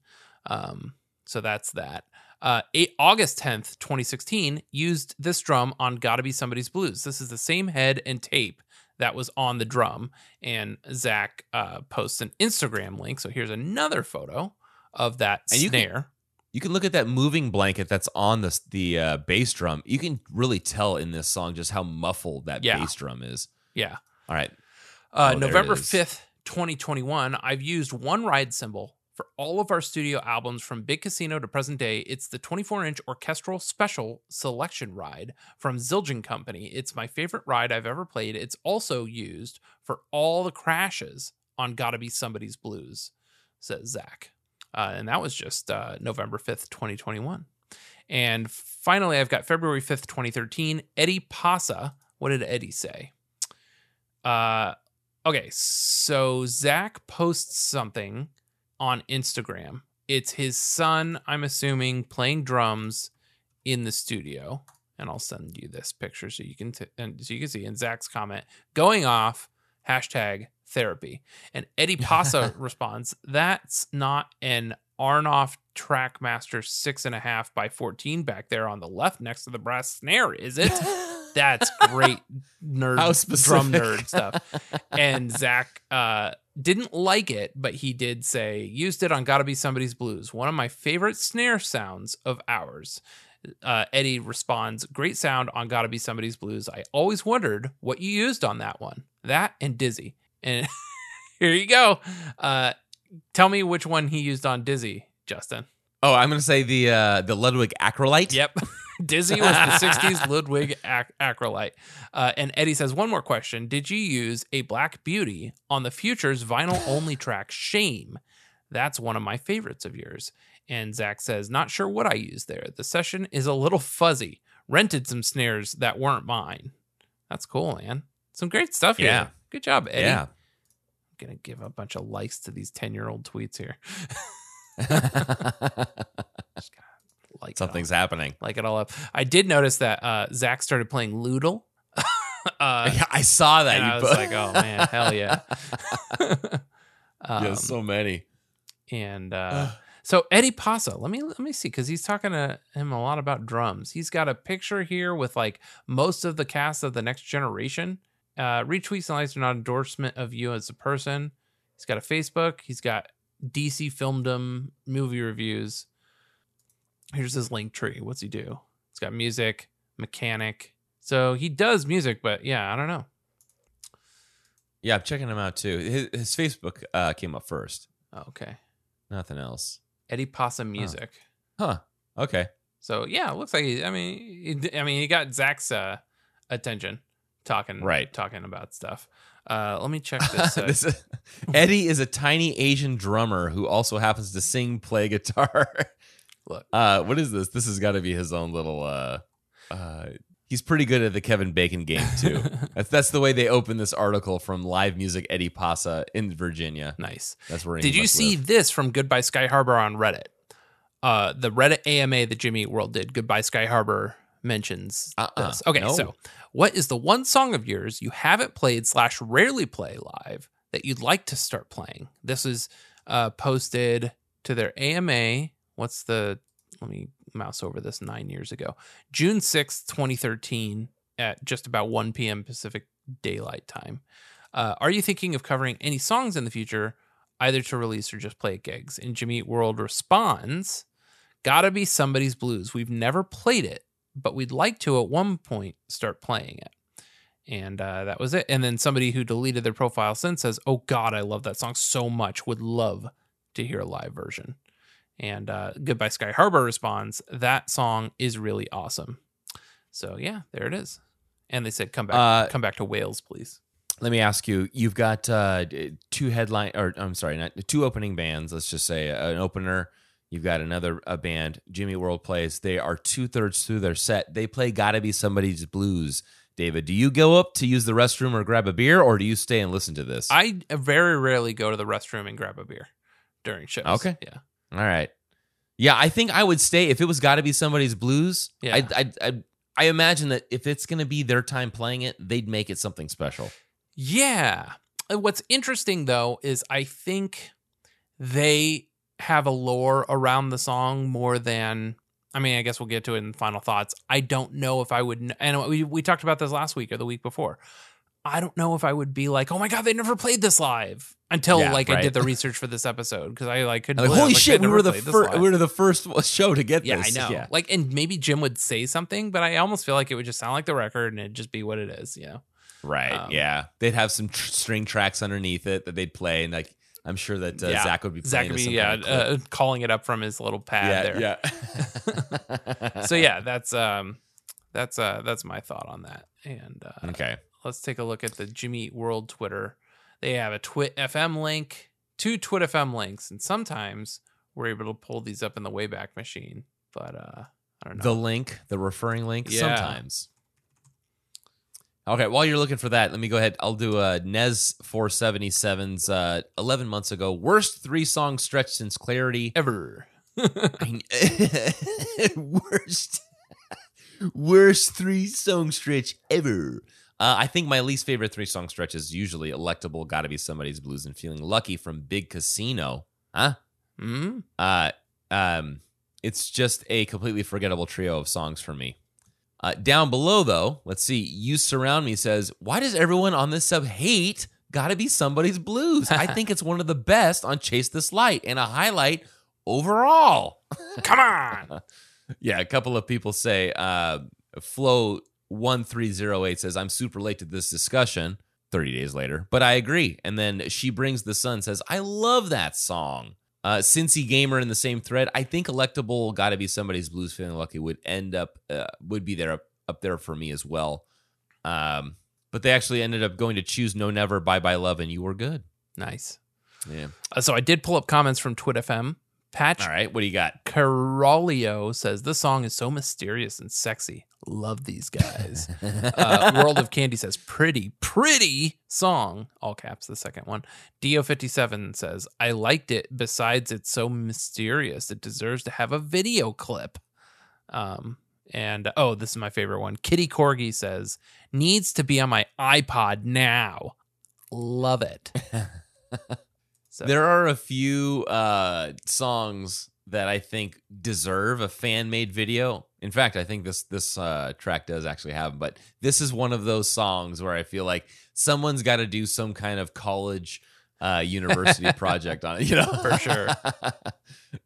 Um, so that's that. Uh, eight, August tenth, twenty sixteen, used this drum on Gotta Be Somebody's Blues. This is the same head and tape that was on the drum. And Zach uh, posts an Instagram link. So here's another photo of that and snare. You can, you can look at that moving blanket that's on the, the uh, bass drum. You can really tell in this song just how muffled that yeah. bass drum is. Yeah. All right. Uh, oh, November fifth, twenty twenty-one, I've used one ride cymbal for all of our studio albums from Big Casino to present day. It's the twenty-four inch orchestral special selection ride from Zildjian Company. It's my favorite ride I've ever played. It's also used for all the crashes on Gotta Be Somebody's Blues, says Zach. Uh, and that was just uh, November fifth, twenty twenty-one. And finally, I've got February fifth, twenty thirteen. Eddie Pasa. What did Eddie say? Uh, okay, so Zach posts something on Instagram. It's his son, I'm assuming, playing drums in the studio. And I'll send you this picture so you can t- and so you can see. And Zach's comment, going off, hashtag therapy. And Eddie Pasa responds, that's not an Arnoff Trackmaster six and a half by fourteen back there on the left next to the brass snare, is it? That's great nerd drum nerd stuff. And Zach uh, didn't like it, but he did say, used it on Gotta Be Somebody's Blues, one of my favorite snare sounds of ours. Uh, Eddie responds, great sound on Gotta Be Somebody's Blues. I always wondered what you used on that one. That and Dizzy. And here you go. Uh, tell me which one he used on Dizzy, Justin. Oh, I'm going to say the uh, the Ludwig Acrolite. Yep. Dizzy was the sixties Ludwig Ac- Acrolite. Uh, and Eddie says, one more question. Did you use a Black Beauty on the Future's vinyl-only track, Shame? That's one of my favorites of yours. And Zach says, not sure what I used there. The session is a little fuzzy. Rented some snares that weren't mine. That's cool, man. Some great stuff here. Yeah. Good job, Eddie. Yeah. I'm going to give a bunch of likes to these ten-year-old tweets here. Just like something's happening. Like it all up. I did notice that uh, Zach started playing Loodle. uh, yeah, I saw that. And you I was bo- like, oh, man, hell yeah. um, yeah, so many. And uh, so Eddie Pasa, let me let me see, because he's talking to him a lot about drums. He's got a picture here with like most of the cast of The Next Generation. Uh, retweets and likes are not endorsement of you as a person. He's got a Facebook. He's got D C Filmdom movie reviews. Here's his link tree. What's he do? It's got music, mechanic. So he does music, but yeah, I don't know. Yeah, I'm checking him out too. His, his Facebook uh, came up first. Oh, okay. Nothing else. Eddie Pasa music. Huh. huh. Okay. So yeah, it looks like he. I mean, he, I mean, he got Zach's uh, attention. Talking right, talking about stuff. Uh, let me check this. Uh, this is, Eddie is a tiny Asian drummer who also happens to sing, play guitar. Look, uh, what is this? This has got to be his own little. Uh, uh, he's pretty good at the Kevin Bacon game too. that's that's the way they open this article from Live Music. Eddie Pasa in Virginia. Nice. That's where. Did you see live. This from Goodbye Sky Harbor on Reddit? Uh, the Reddit A M A that Jimmy Eat World did. Goodbye Sky Harbor mentions uh-uh, this. Okay, no. So what is the one song of yours you haven't played slash rarely play live that you'd like to start playing? This is uh, posted to their A M A. What's the, let me mouse over this, nine years ago. June sixth, twenty thirteen at just about one p.m. Pacific Daylight Time. Uh, are you thinking of covering any songs in the future, either to release or just play at gigs? And Jimmy Eat World responds, Gotta Be Somebody's Blues. We've never played it, but we'd like to at one point start playing it. And uh, that was it. And then somebody who deleted their profile since says, oh God, I love that song so much. Would love to hear a live version. And uh, Goodbye Sky Harbor responds, that song is really awesome. So yeah, there it is. And they said, come back, uh, come back to Wales, please. Let me ask you, you've got uh, two headline, or I'm sorry, not two opening bands. Let's just say an opener. You've got another a band, Jimmy World plays. They are two-thirds through their set. They play Gotta Be Somebody's Blues. David, do you go up to use the restroom or grab a beer, or do you stay and listen to this? I very rarely go to the restroom and grab a beer during shows. Okay. Yeah. All right. Yeah, I think I would stay. If it was Gotta Be Somebody's Blues, yeah. I, I, I, I imagine that if it's going to be their time playing it, they'd make it something special. Yeah. What's interesting, though, is I think they have a lore around the song more than, I mean, I guess we'll get to it in final thoughts. I don't know if I would, and we, we talked about this last week or the week before. I don't know if I would be like, oh my God, they never played this live until yeah, like right. I did the research for this episode. Cause I like, couldn't like holy like, shit. We were the first, we were the first show to get yeah, this. I know. Yeah. Like, and maybe Jim would say something, but I almost feel like it would just sound like the record and it'd just be what it is. You know? Right. Um, yeah. They'd have some tr- string tracks underneath it that they'd play and like, I'm sure that uh, yeah. Zach would be playing Zach would be yeah, uh, calling it up from his little pad yeah, there. Yeah. So yeah, that's um, that's uh, that's my thought on that. And uh, okay, let's take a look at the Jimmy Eat World Twitter. They have a Twit F M link, two Twit F M links, and sometimes we're able to pull these up in the Wayback Machine, but uh, I don't know. The link, the referring link, yeah. sometimes. Okay, while you're looking for that, let me go ahead. I'll do a Nez four seventy-seven's uh, eleven months ago. Worst three-song stretch since Clarity. Ever. worst worst three-song stretch ever. Uh, I think my least favorite three-song stretch is usually Electable, Gotta Be Somebody's Blues, and Feeling Lucky from Big Casino. Huh? Mm-hmm. Uh, um, it's just a completely forgettable trio of songs for me. Uh, down below, though, let's see. You Surround Me says, why does everyone on this sub hate Gotta Be Somebody's Blues? I think it's one of the best on Chase This Light and a highlight overall. Come on. Yeah, a couple of people say, uh, Flow one three zero eight says, I'm super late to this discussion, thirty days later, but I agree. And then She Brings the Sun says, I love that song. Uh, Cincy Gamer in the same thread, I think Electable, Gotta Be Somebody's Blues, Feeling Lucky would end up, uh, would be there up, up there for me as well. Um, but they actually ended up going to choose No Never, Bye Bye Love, and You Were Good. Nice. Yeah. Uh, so I did pull up comments from Twit F M. Patch. All right, what do you got? Carolio says, this song is so mysterious and sexy. Love these guys. uh, World of Candy says, pretty, pretty song. All caps, the second one. Dio fifty-seven says, I liked it. Besides, it's so mysterious. It deserves to have a video clip. Um, and, oh, this is my favorite one. Kitty Corgi says, needs to be on my iPod now. Love it. So. There are a few uh, songs that I think deserve a fan-made video. In fact, I think this this uh, track does actually have them, but this is one of those songs where I feel like someone's got to do some kind of college uh, university project on it, you know? For sure.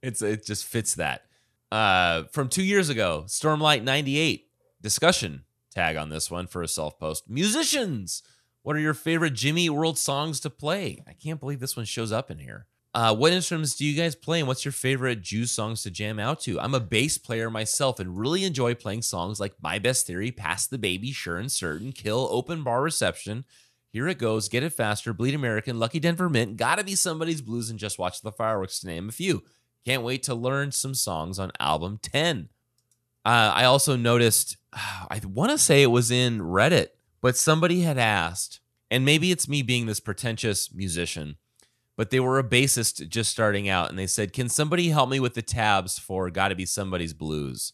it's It just fits that. Uh, from two years ago, Stormlight ninety-eight, discussion tag on this one for a self-post. Musicians! What are your favorite Jimmy Eat World songs to play? I can't believe this one shows up in here. Uh, what instruments do you guys play, and what's your favorite Jew songs to jam out to? I'm a bass player myself and really enjoy playing songs like My Best Theory, Pass the Baby, Sure and Certain, Kill, Open Bar Reception, Here It Goes, Get It Faster, Bleed American, Lucky Denver Mint, Gotta Be Somebody's Blues, and Just Watch the Fireworks, to name a few. Can't wait to learn some songs on album ten. Uh, I also noticed, I want to say it was in Reddit, but somebody had asked, and maybe it's me being this pretentious musician, but they were a bassist just starting out, and they said, can somebody help me with the tabs for Gotta Be Somebody's Blues?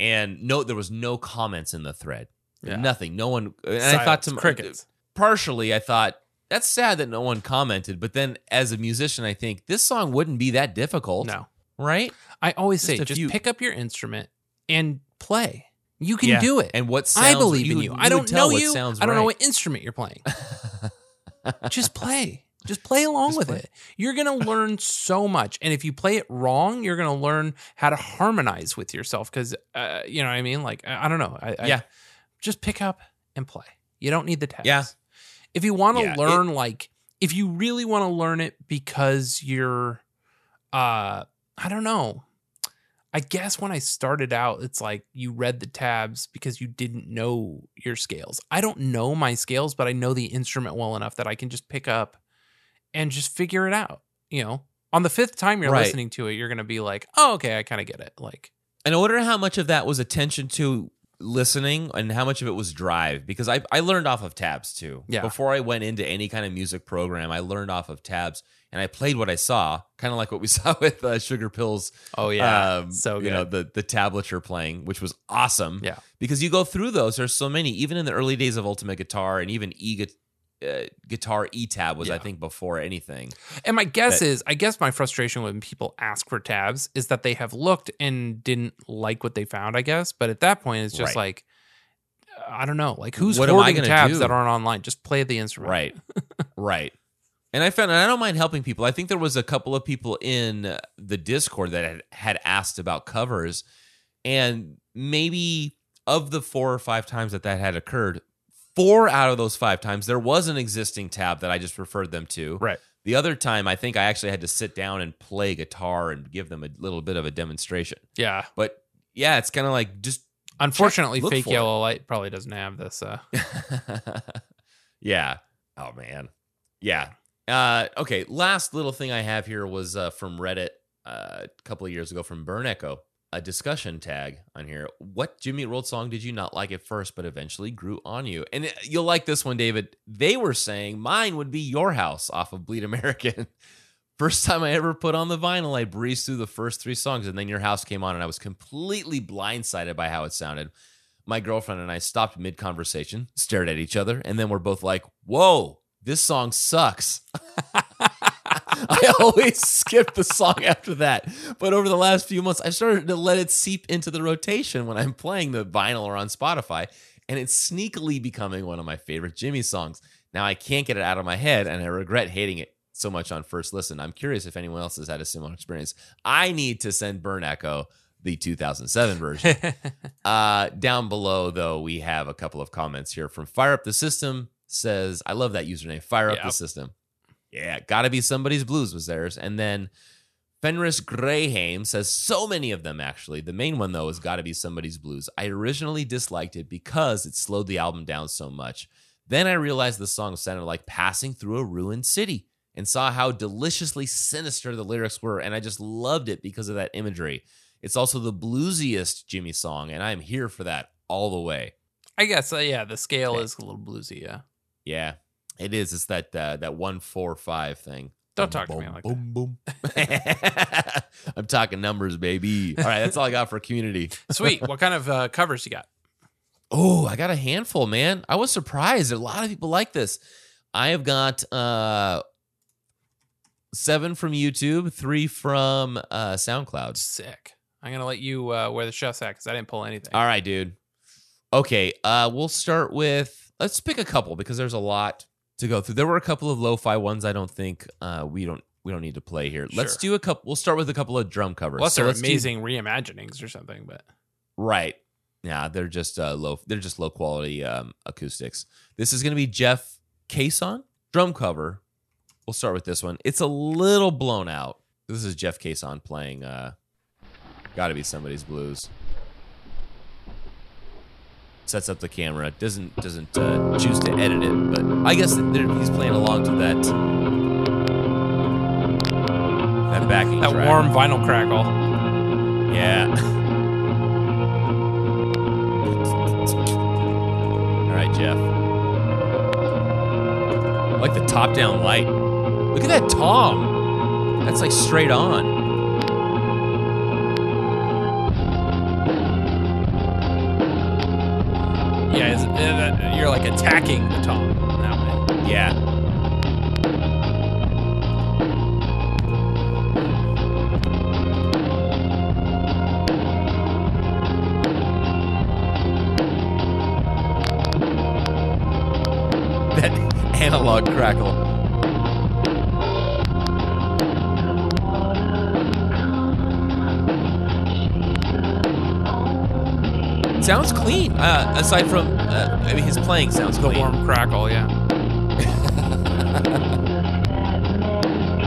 And no, there was no comments in the thread. Yeah. Nothing. No one. And Silence, I thought to crickets. Partially, I thought, that's sad that no one commented, but then as a musician, I think, this song wouldn't be that difficult. No. Right? I always just say, just few. pick up your instrument and play. You can yeah. do it. And what sounds I believe you, in you. you I don't know you. I don't right. know what instrument you're playing. Just play. Just play along Just with play. it. You're going to learn so much. And if you play it wrong, you're going to learn how to harmonize with yourself. Because, uh, you know what I mean? Like, I, I don't know. I, yeah. I, just pick up and play. You don't need the tabs. Yeah. If you want to yeah, learn, it, like, if you really want to learn it because you're, uh, I don't know. I guess when I started out, it's like you read the tabs because you didn't know your scales. I don't know my scales, but I know the instrument well enough that I can just pick up and just figure it out. You know, on the fifth time you're right. listening to it, you're going to be like, oh, okay, I kind of get it. Like, and I wonder how much of that was attention to listening and how much of it was drive, because I, I learned off of tabs too. Yeah. Before I went into any kind of music program, I learned off of tabs. And I played what I saw, kind of like what we saw with uh, Sugar Pills. Oh, yeah. Um, so good. You know, the, the tablature playing, which was awesome. Yeah. Because you go through those. There's so many. Even in the early days of Ultimate Guitar and even e uh, Guitar E-Tab was, yeah. I think, before anything. And my guess that, is, I guess my frustration when people ask for tabs is that they have looked and didn't like what they found, I guess. But at that point, it's just right. like, I don't know. Like, who's what hoarding tabs do? that aren't online? Just play the instrument. Right. Right. And I found, and I don't mind helping people. I think there was a couple of people in the Discord that had, had asked about covers, and maybe of the four or five times that that had occurred, four out of those five times, there was an existing tab that I just referred them to. Right. The other time, I think I actually had to sit down and play guitar and give them a little bit of a demonstration. Yeah. But yeah, it's kind of like just... Unfortunately, check, Fake Yellow it. Light probably doesn't have this. Uh... yeah. Oh, man. Yeah. Uh, okay, last little thing I have here was uh, from Reddit uh, a couple of years ago from Burn Echo. A discussion tag on here. What Jimmy Eat World song did you not like at first, but eventually grew on you? And you'll like this one, David. They were saying mine would be Your House off of Bleed American. First time I ever put on the vinyl, I breezed through the first three songs, and then Your House came on, and I was completely blindsided by how it sounded. My girlfriend and I stopped mid-conversation, stared at each other, and then we're both like, whoa, this song sucks. I always skip the song after that. But over the last few months, I've started to let it seep into the rotation when I'm playing the vinyl or on Spotify, and it's sneakily becoming one of my favorite Jimmy songs. Now I can't get it out of my head, and I regret hating it so much on first listen. I'm curious if anyone else has had a similar experience. I need to send Burn Echo the two thousand seven version. uh, down below, though, we have a couple of comments here from Fire Up the System. Says, I love that username, Fire Up yep. the System. Yeah, Gotta Be Somebody's Blues was theirs. And then Fenris Greyhaim says, so many of them, actually. The main one, though, is Gotta Be Somebody's Blues. I originally disliked it because it slowed the album down so much. Then I realized the song sounded like passing through a ruined city and saw how deliciously sinister the lyrics were, and I just loved it because of that imagery. It's also the bluesiest Jimmy song, and I'm here for that all the way. I guess, uh, yeah, the scale okay. is a little bluesy, yeah. Yeah. It is. It's that uh, that one four five thing. Don't boom, talk boom, to me like boom, boom. That. Boom. I'm talking numbers, baby. All right, that's all I got for community. Sweet. What kind of uh, covers you got? Oh, I got a handful, man. I was surprised. A lot of people like this. I have got uh, seven from YouTube, three from uh, SoundCloud. Sick. I'm gonna let you uh, wear the chef's hat because I didn't pull anything. All right, dude. Okay, uh, we'll start with. Let's pick a couple because there's a lot to go through. There were a couple of lo-fi ones I don't think uh, we don't we don't need to play here. Sure. Let's do a couple. We'll start with a couple of drum covers. Plus, they're so amazing do, reimaginings or something, but right, yeah, they're just uh, low. They're just low quality um, acoustics. This is going to be Jeff Cason drum cover. We'll start with this one. It's a little blown out. This is Jeff Cason playing. Uh, Gotta Be Somebody's Blues. Sets up the camera. Doesn't doesn't uh, choose to edit it, but I guess he's playing along to that that backing that track. Warm vinyl crackle. Yeah. All right, Jeff. I like the top-down light. Look at that tom. That's like straight on. Yeah, you're like attacking the tom that way. Yeah. That analog crackle. Sounds clean, uh, aside from, uh, I mean, his playing sounds the clean. The warm crackle, yeah.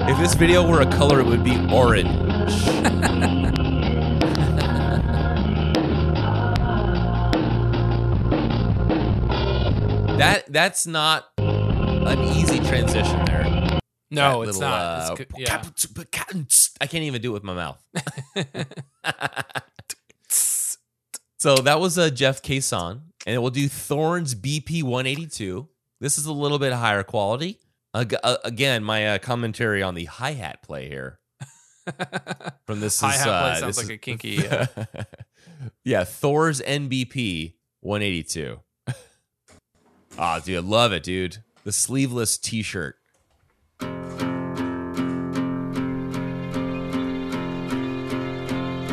If this video were a color, it would be orange. that That's not an easy transition there. No, that it's little, not. Uh, it's co- yeah. I can't even do it with my mouth. So that was uh, Jeff Cason, and we'll do Thorns B P one eighty-two. This is a little bit higher quality. Uh, uh, again, my uh, commentary on the hi-hat play here. From this is, hi-hat uh, play sounds like is, a kinky... Uh... yeah, Thor's N B P one eighty-two. Ah, oh, dude, I love it, dude. The sleeveless t-shirt.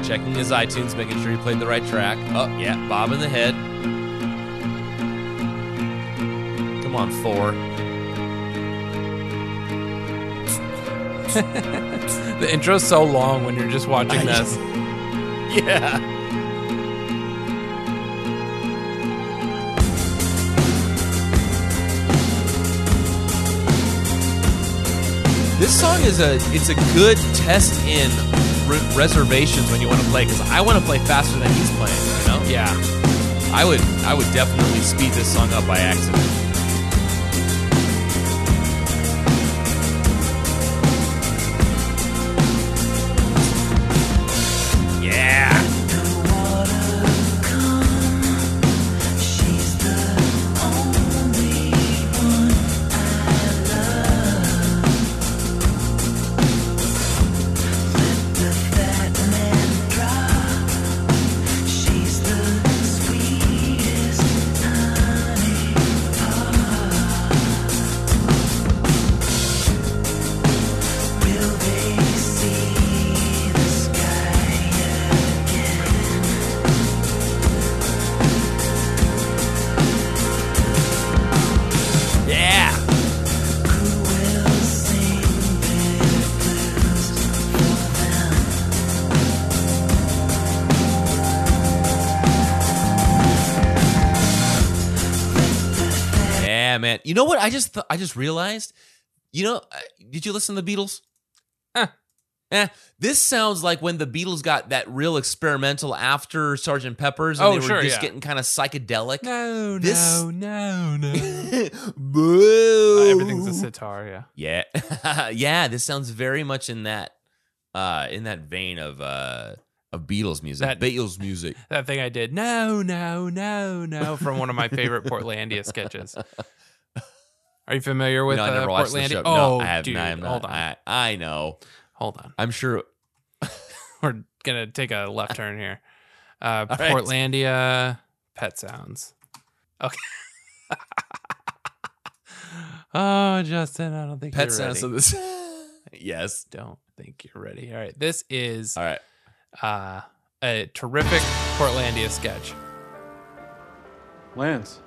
Checking his iTunes, making sure he played the right track. Oh, yeah, Bob in the head. Come on, Thor. The intro's so long when you're just watching I this. Just... Yeah. This song is a it's a good test in re- reservations when you want to play, because I want to play faster than he's playing, you know? Yeah. I would I would definitely speed this song up by accident. Man, you know what? I just th- I just realized. You know, uh, did you listen to the Beatles? Eh. Eh. This sounds like when the Beatles got that real experimental after Sergeant Pepper's, and oh, they were sure, just yeah. getting kind of psychedelic. No, this... no, no, no. uh, everything's a sitar, yeah. Yeah, yeah. This sounds very much in that uh, in that vein of uh, of Beatles music. That, Beatles music. That thing I did. No, no, no, no. From one of my favorite Portlandia sketches. Are you familiar with no, I never uh, watched Portlandia? The show. Oh, no, I have, dude, I am not. Hold on. I, I know. Hold on. I'm sure. We're going to take a left turn here. Uh, Portlandia, right. Pet Sounds. Okay. Oh, Justin, I don't think Pet you're ready. Pet Sounds of this. Yes. Don't think you're ready. All right. This is All right. uh, a terrific Portlandia sketch. Lance.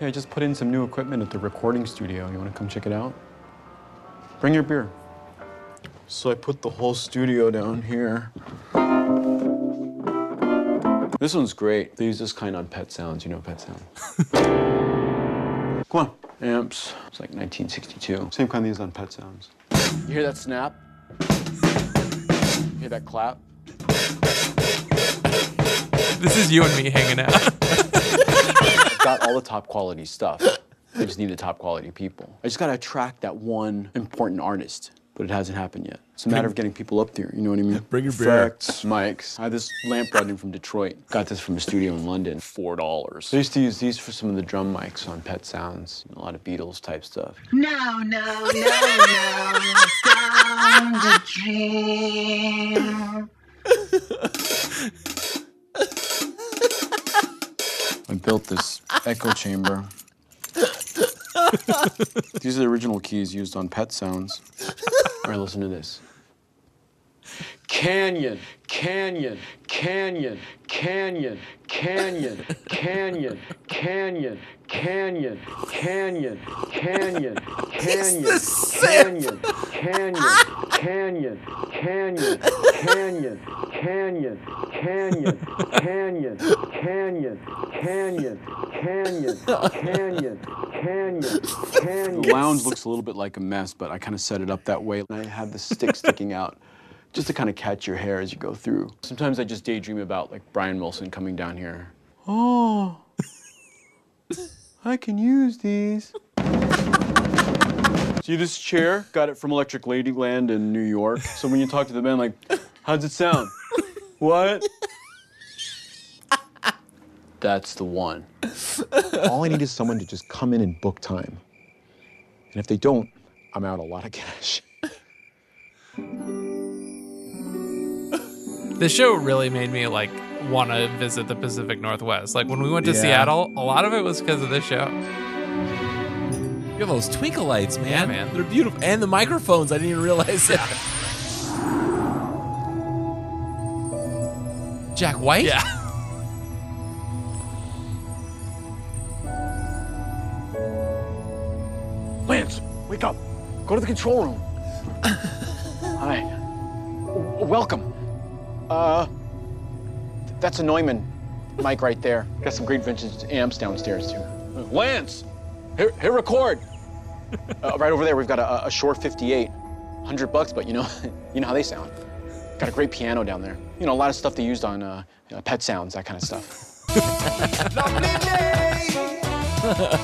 Yeah, I just put in some new equipment at the recording studio. You want to come check it out? Bring your beer. So I put the whole studio down here. This one's great. They use this kind on Pet Sounds. You know Pet Sounds. Come on. Amps. It's like nineteen sixty-two. Same kind they use on Pet Sounds. You hear that snap? You hear that clap? This is you and me hanging out. Got all the top quality stuff. I just need the top quality people. I just gotta attract that one important artist, but it hasn't happened yet. It's a matter of getting people up there, you know what I mean? Bring your beer. Effects, mics. I had this lamp brought in from Detroit. Got this from a studio in London, four dollars. I used to use these for some of the drum mics on Pet Sounds, a lot of Beatles type stuff. No, no, no, no, sound a dream. I built this echo chamber. These are the original keys used on Pet Sounds. All right, listen to this. Canyon, canyon, canyon, canyon, canyon, canyon, canyon, canyon, canyon, canyon, canyon, canyon, canyon, canyon, canyon, canyon, canyon, canyon, canyon, canyon, canyon, canyon, canyon, canyon. The lounge looks a little bit like a mess, but I kind of set it up that way. I have the stick sticking out just to kind of catch your hair as you go through. Sometimes I just daydream about like Brian Wilson coming down here. Oh, I can use these. See this chair? Got it from Electric Ladyland in New York. So when you talk to the band, like, how's it sound? What? That's the one. All I need is someone to just come in and book time. And if they don't, I'm out a lot of cash. This show really made me, like, want to visit the Pacific Northwest. Like, when we went to yeah. Seattle, a lot of it was because of this show. You have those twinkle lights, man. Yeah, man. They're beautiful. And the microphones. I didn't even realize that. Yeah. Jack White? Yeah. Lance, wake up. Go to the control room. Hi. W- welcome. Uh, th- that's a Neumann mic right there. Got some great vintage amps downstairs, too. Lance, hit, hit record. Uh, right over there, we've got a, a Shure fifty-eight. a hundred bucks, but you know, you know how they sound. Got a great piano down there. You know, a lot of stuff they used on uh, you know, Pet Sounds, that kind of stuff.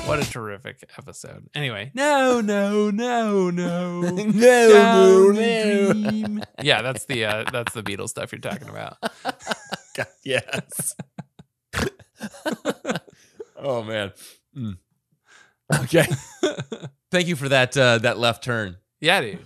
What a terrific episode. Anyway, no, no, no, no, no, no, no. Yeah, that's the uh, that's the Beatles stuff you're talking about. God, yes. Oh man. Mm. Okay. Thank you for that uh, that left turn. Yeah, dude.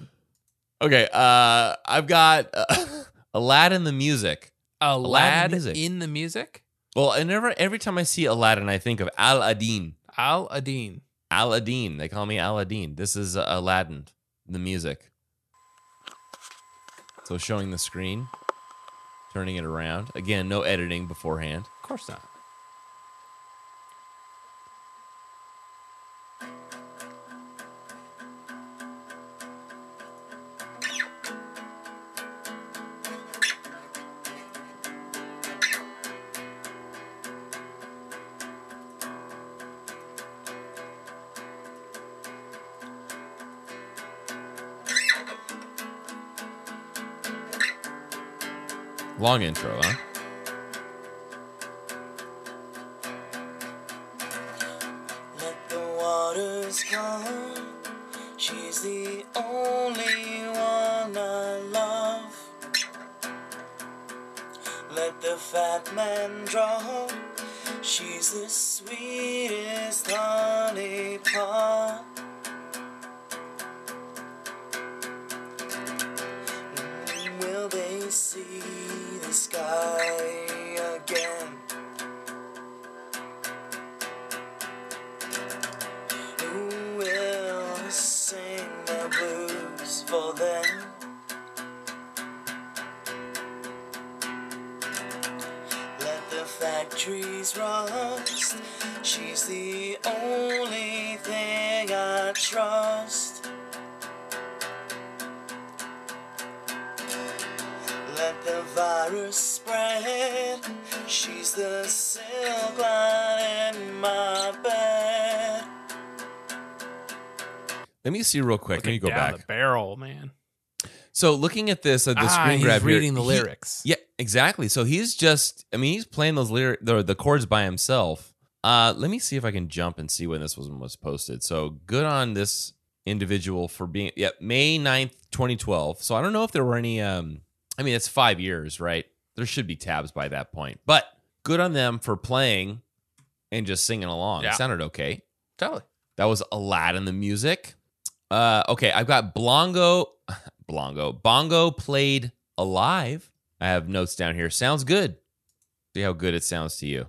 Okay. Uh, I've got uh, a lad in the music. A, a lad, lad in, music. in the music. Well, and every every time I see Aladdin, I think of Al-Adin. Al-Adin. Al-Adin. They call me Al-Adin. This is uh, Aladdin, the music. So showing the screen, turning it around. Again, no editing beforehand. Of course not. Long intro, huh? Let the waters come. She's the only one I love. Let the fat man draw. She's the sweetest honey pot. Will they see the sky again? Who will sing the blues for them? Let the factories rust. She's the only thing I trust. The virus spread. She's the silk line in my bed. Let me see real quick. Looking Let me go down back. The barrel, man. So looking at this, uh, the ah, screen grab, he's reading here, the lyrics. He, yeah, exactly. So he's just, I mean, he's playing those lyric, the, the chords by himself. Uh, let me see if I can jump and see when this was was posted. So good on this individual for being. Yeah, May ninth, twenty twelve. So I don't know if there were any. Um, I mean, it's five years, right? There should be tabs by that point. But good on them for playing and just singing along. Yeah. It sounded okay. Totally. That was Aladdin the music. Uh, okay, I've got Blongo. Blongo. Bongo played alive. I have notes down here. Sounds good. See how good it sounds to you.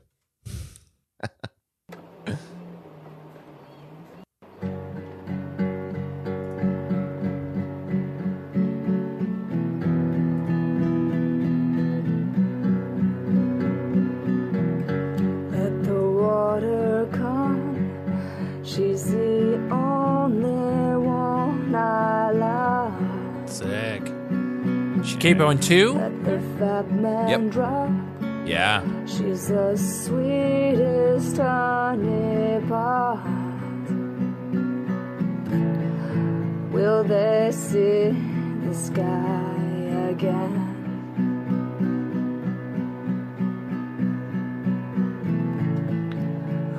She's the only one I love. Sick. She keep going too? Yep. Yeah. She's the sweetest honey pot. Will they see the sky again?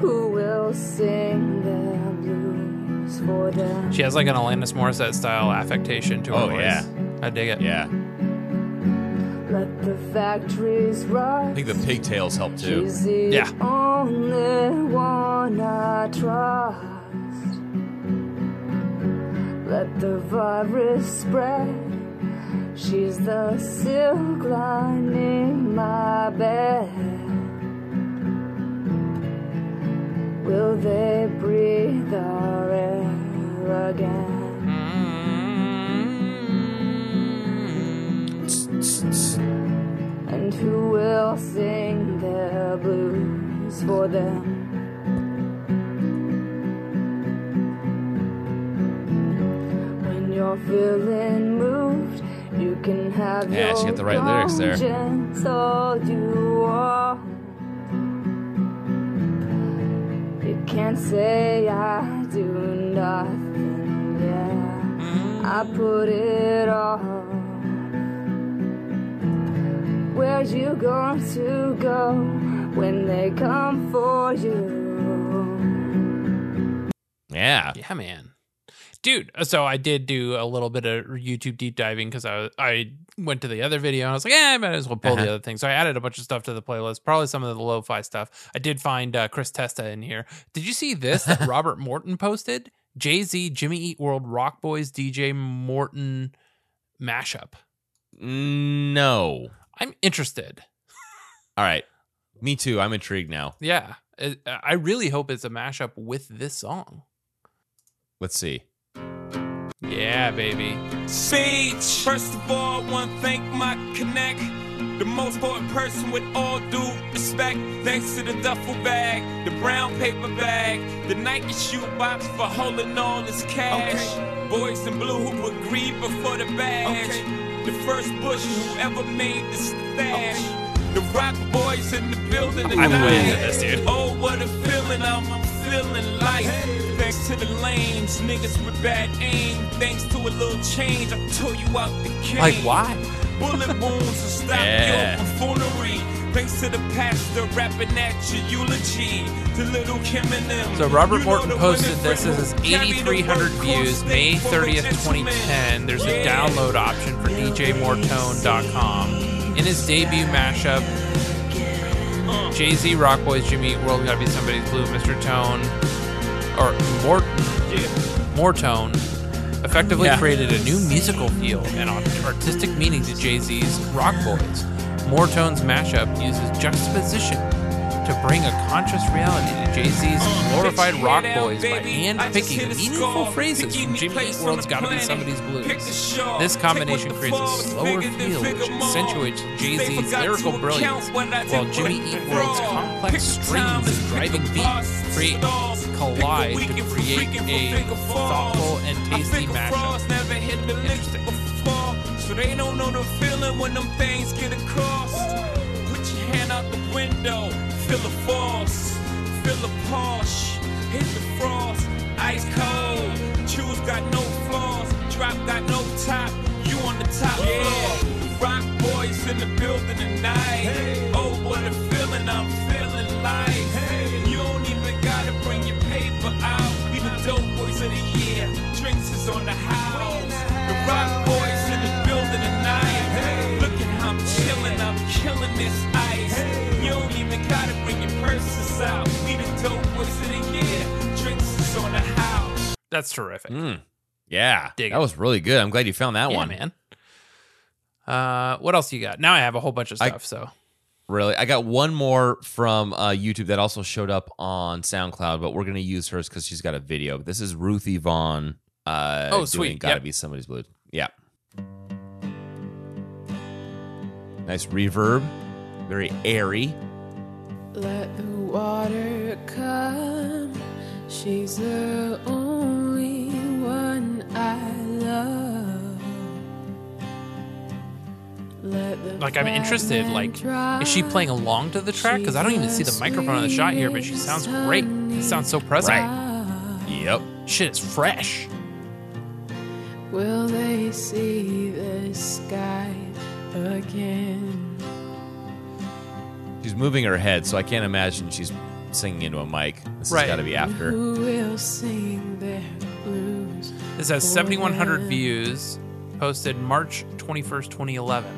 Who will sing the blues for them? She has like an Alanis Morissette style affectation to her oh, voice. Oh yeah, I dig it. Yeah. Let the factories rise. I think the pigtails help too. She's the yeah. Only one I trust. Let the virus spread. She's the silk lining my bed. Will they breathe our air again? Mm-hmm. And who will sing their blues for them? When you're feeling moved, you can have yeah, your she got the right lyrics there. All you are. Can't say I do nothing, yeah. I put it all. Where you going to go when they come for you? Yeah. Yeah, man. Dude, so I did do a little bit of YouTube deep diving because I I went to the other video and I was like, yeah, I might as well pull uh-huh. the other thing. So I added a bunch of stuff to the playlist, probably some of the lo-fi stuff. I did find uh, Chris Testa in here. Did you see this that Robert Morton posted? Jay-Z, Jimmy Eat World, Rock Boys, D J Morton mashup. No. I'm interested. All right. Me too. I'm intrigued now. Yeah. I really hope it's a mashup with this song. Let's see. Yeah, baby. Speech. First of all, I want to thank my connect, the most important person with all due respect. Thanks to the duffel bag, the brown paper bag, the Nike shoe box for holding all this cash. Okay. Boys in blue who would grieve before the badge. Okay. The first Bush who ever made the stash. Okay. The rock boys in the building. I'm way into this, dude. Oh, what a feeling I'm, I'm feeling like. Thanks to the lanes, niggas with bad aim. Thanks to a little change, I tore you out the cage. Like, why? Bullet wounds to stop yeah. your buffoonery. Thanks to the pastor rapping at your eulogy. To little Kim and them. So Robert Morton you know posted this. This is eighty-three hundred views, May thirtieth, twenty ten. There's a download option for D J Mortone dot com. In his debut mashup, Jay-Z, Rock Boys, Jimmy Eat World, Gotta Be Somebody's Blue, Mister Tone, or Morton, yeah. Mortone, effectively yeah. created a new musical feel and artistic meaning to Jay-Z's Rock Boys. Mortone's mashup uses juxtaposition to bring a conscious reality to Jay-Z's glorified Rock Boys by hand-picking meaningful phrases from Jimmy Eat World's Gotta Be Somebody's Blues. This combination creates a slower feel which accentuates Jay-Z's lyrical brilliance, while Jimmy Eat World's complex strings and driving beats create collide to create a thoughtful and tasty mashup. Interesting. So they don't know the feeling when them things get across. Put your hand out the window. Feel the force, feel the posh, hit the frost, ice cold. Choose got no flaws, drop got no top, you on the top. Yeah, rock boys in the building tonight. Hey. Oh, what a feeling I'm feeling like. Hey. You don't even gotta bring your paper out. We the dope boys of the year, drinks is on the house. The rock boys in the building tonight. Hey. Look at how I'm chilling, I'm killing this ice. Hey. You don't even gotta bring your purses out. We the dope boys of the year. Drinks is on the house. That's terrific. Mm. Yeah. Dig that it. Was really good. I'm glad you found that yeah, one. Man. Uh, what else you got? Now I have a whole bunch of stuff, I, so. Really? I got one more from uh, YouTube that also showed up on SoundCloud, but we're going to use hers because she's got a video. This is Ruthie Vaughn. Uh, oh, sweet. Gotta yep. be somebody's blue. Yeah. Nice reverb. Very airy. Let the water come. She's the only one I love. Let the like, I'm interested. Like, is she playing along to the track? Because I don't even see the microphone on the shot here, but she sounds great. She sounds so present. Right. Yep. Shit is fresh. Will they see the sky again? She's moving her head, so I can't imagine she's singing into a mic. This right. has got to be after. Will sing their blues. This has seventy-one hundred views, posted March twenty-first, twenty eleven.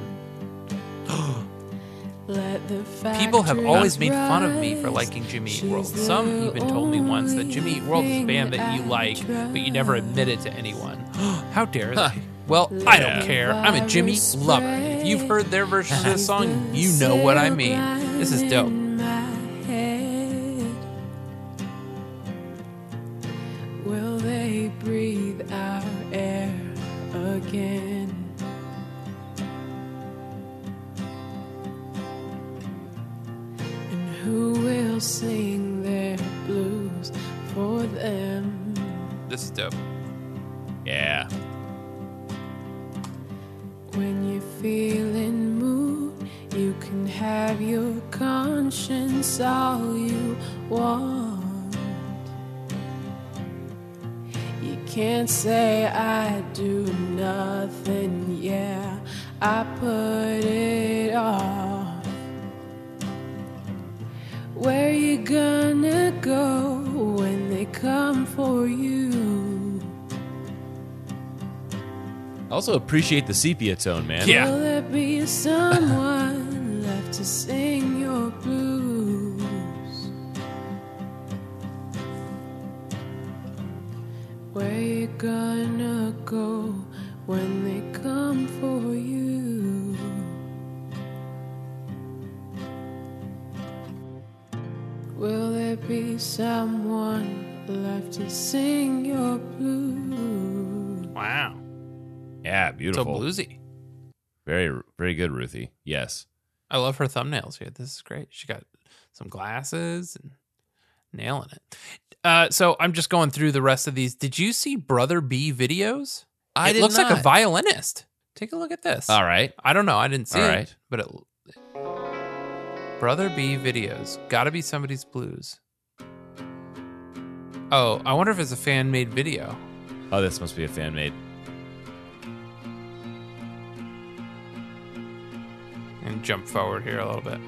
Let the people have always made fun of me for liking Jimmy Eat World. Some even told me once that Jimmy Eat World is a band that you like, but you never admit it to anyone. How dare huh. they? Well, yeah. I don't care. I'm a Jimmy lover. If you've heard their version of this song, you know what I mean. This is dope. Will they breathe our air again? And who will sing their blues for them? This is dope. Yeah. When you're feeling moved, you can have your conscience all you want. You can't say I do nothing, yeah, I put it off. Where you gonna go when they come for you? I also appreciate the sepia tone, man. Yeah. Will there be someone left to sing your blues? Where you gonna go when they come for you? Will there be someone left to sing your blues? Wow. Yeah, beautiful. So bluesy. Very, very good, Ruthie. Yes. I love her thumbnails here. This is great. She got some glasses and nailing it. Uh, so I'm just going through the rest of these. Did you see Brother B videos? I it did looks not. Like a violinist. Take a look at this. All right. I don't know. I didn't see All it. Right. But it, Brother B videos. Gotta be somebody's blues. Oh, I wonder if it's a fan-made video. Oh, this must be a fan-made. And jump forward here a little bit.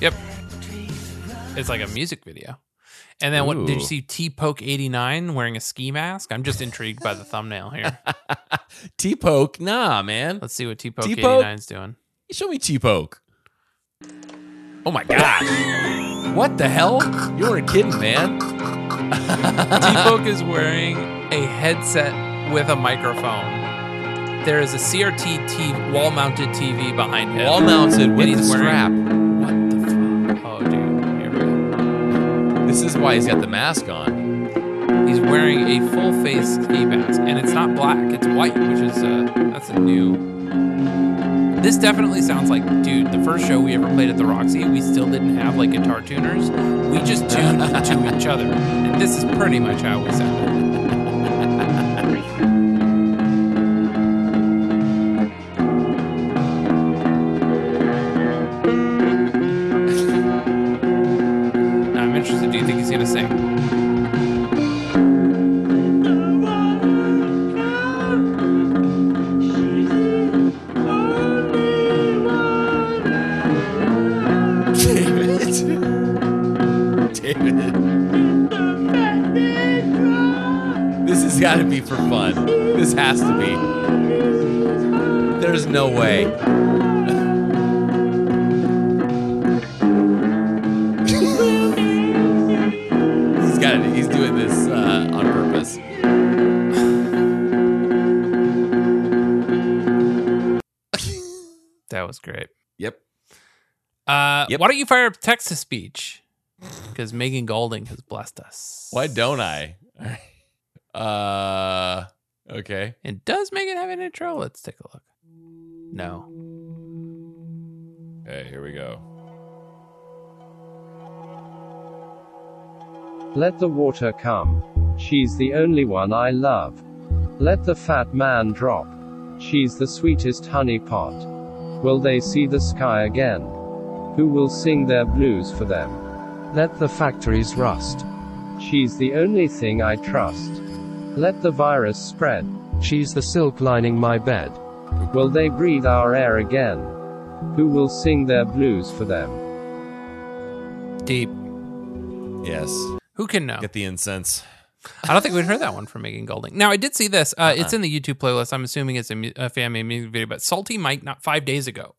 Yep. It's like a music video. And then Ooh. What did you see? T Poke eighty-nine wearing a ski mask. I'm just intrigued by the thumbnail here. T Poke, nah, man. Let's see what T Poke eighty-nine's doing. You show me T Poke. Oh my gosh! What the hell? You weren't kidding, man. T Poke is wearing a headset with a microphone. There is a C R T T V, wall-mounted T V behind him. Wall-mounted with a strap. What the fuck? Oh, dude. This is why he's got the mask on. He's wearing a full-face ski mask, and it's not black; it's white, which is uh, that's a new. This definitely sounds like, dude, the first show we ever played at the Roxy, we still didn't have like guitar tuners. We just tuned to each other, and this is pretty much how we sounded. Now I'm interested. Do you think he's gonna sing? Gotta be for fun. This has to be. There's no way. He's got it. He's doing this uh, on purpose. That was great. Yep. Uh, yep. Why don't you fire up text to speech? Because Megan Golding has blessed us. Why don't I? All right. Uh, okay. And does Megan have an intro? Let's take a look. No. Okay, here we go. Let the water come. She's the only one I love. Let the fat man drop. She's the sweetest honey pot. Will they see the sky again? Who will sing their blues for them? Let the factories rust. She's the only thing I trust. Let the virus spread. She's the silk lining my bed. Will they breathe our air again? Who will sing their blues for them? Deep. Yes. Who can know? Get the incense. I don't think we'd heard that one from Megan Golding. Now, I did see this. Uh, uh-huh. It's in the YouTube playlist. I'm assuming it's a, mu- a fan-made music video, but Salty Mike, not five days ago,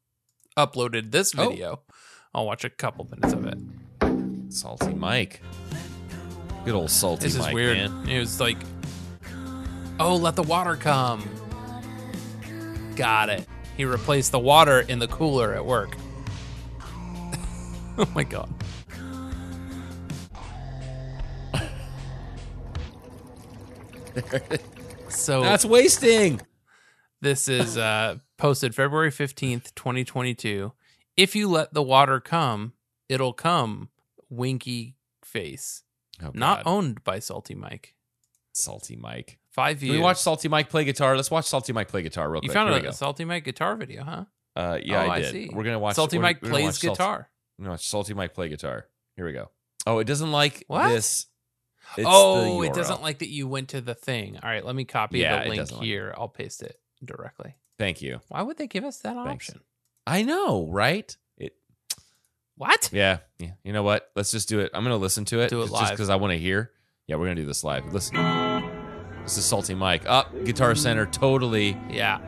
uploaded this video. Oh. I'll watch a couple minutes of it. Salty Mike. Good old Salty Mike. This is Mike, weird. Man. It was like... Oh, let the water come. Got it. He replaced the water in the cooler at work. Oh my god. So that's wasting. This is uh, posted February fifteenth, twenty twenty-two. If you let the water come, it'll come. Winky face. Oh, not owned by Salty Mike. Salty Mike. Five views. Can we watch Salty Mike play guitar? Let's watch Salty Mike play guitar real you quick. You found Here a, a Salty Mike guitar video, huh? Uh, yeah, oh, I did. I see. We're going to watch Salty Mike plays guitar. Salty, no, Salty Mike play guitar. Here we go. Oh, it doesn't like what? This. It's oh, it doesn't like that you went to the thing. All right, let me copy yeah, the link here. Like I'll paste it directly. Thank you. Why would they give us that Thanks. option? I know, right? It. What? Yeah, yeah. You know what? Let's just do it. I'm going to listen to it. Do it live. Just because I want to hear. Yeah, we're going to do this live. Listen. This is Salty Mike. Up, oh, Guitar Center, totally. Yeah.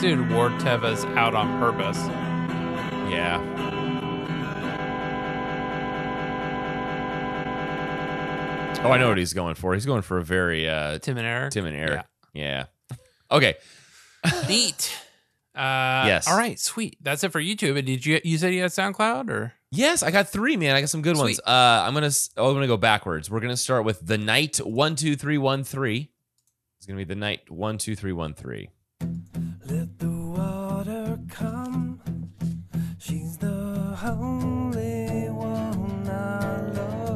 Dude, Ward Teva's out on purpose. Yeah. Oh, I know what he's going for. He's going for a very uh, Tim and Eric. Tim and Eric. Yeah. yeah. Okay. Neat. Uh, yes. All right. Sweet. That's it for YouTube. And did you you said you had SoundCloud or? Yes, I got three, man. I got some good Sweet. ones. Uh, I'm gonna oh, I'm gonna go backwards. We're gonna start with The Night one two three one three. It's gonna be The Night one two three one three. Let the water come. She's the only one I love.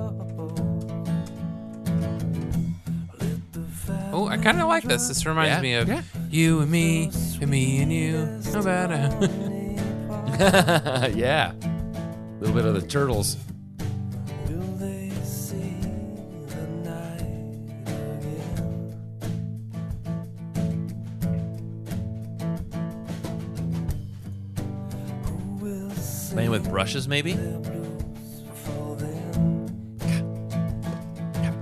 Oh, I kind of like this. This reminds yeah. me of yeah. you and me, and me and you. No better. yeah. A little bit of the Turtles. Playing with brushes, maybe? Yeah. Yeah.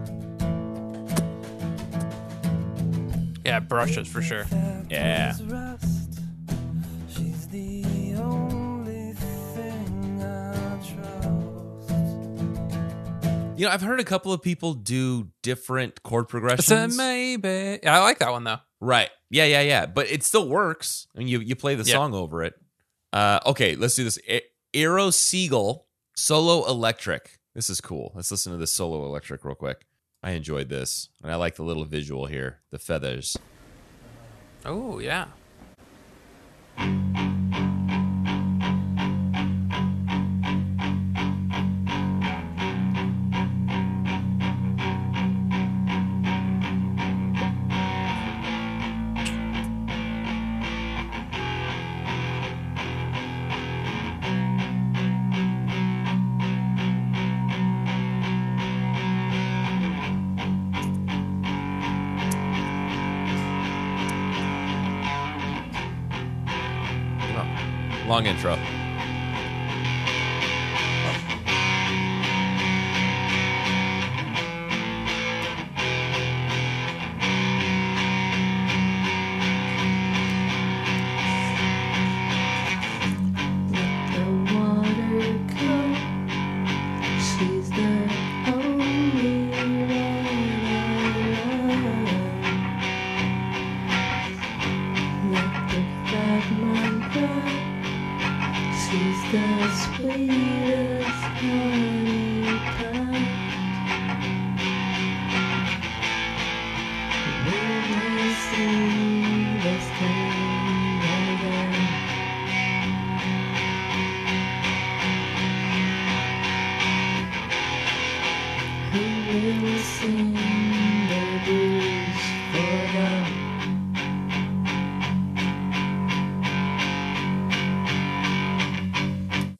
yeah, brushes for sure. Yeah. She's the only thing I trust. You know, I've heard a couple of people do different chord progressions. Maybe. I like that one, though. Right. Yeah, yeah, yeah. But it still works. I mean, you, you play the yeah. song over it. Uh, okay, let's do this. It, Eero Siegel, Solo Electric. This is cool. Let's listen to this Solo Electric real quick. I enjoyed this, and I like the little visual here, the feathers. Oh, yeah. Long intro. Oh.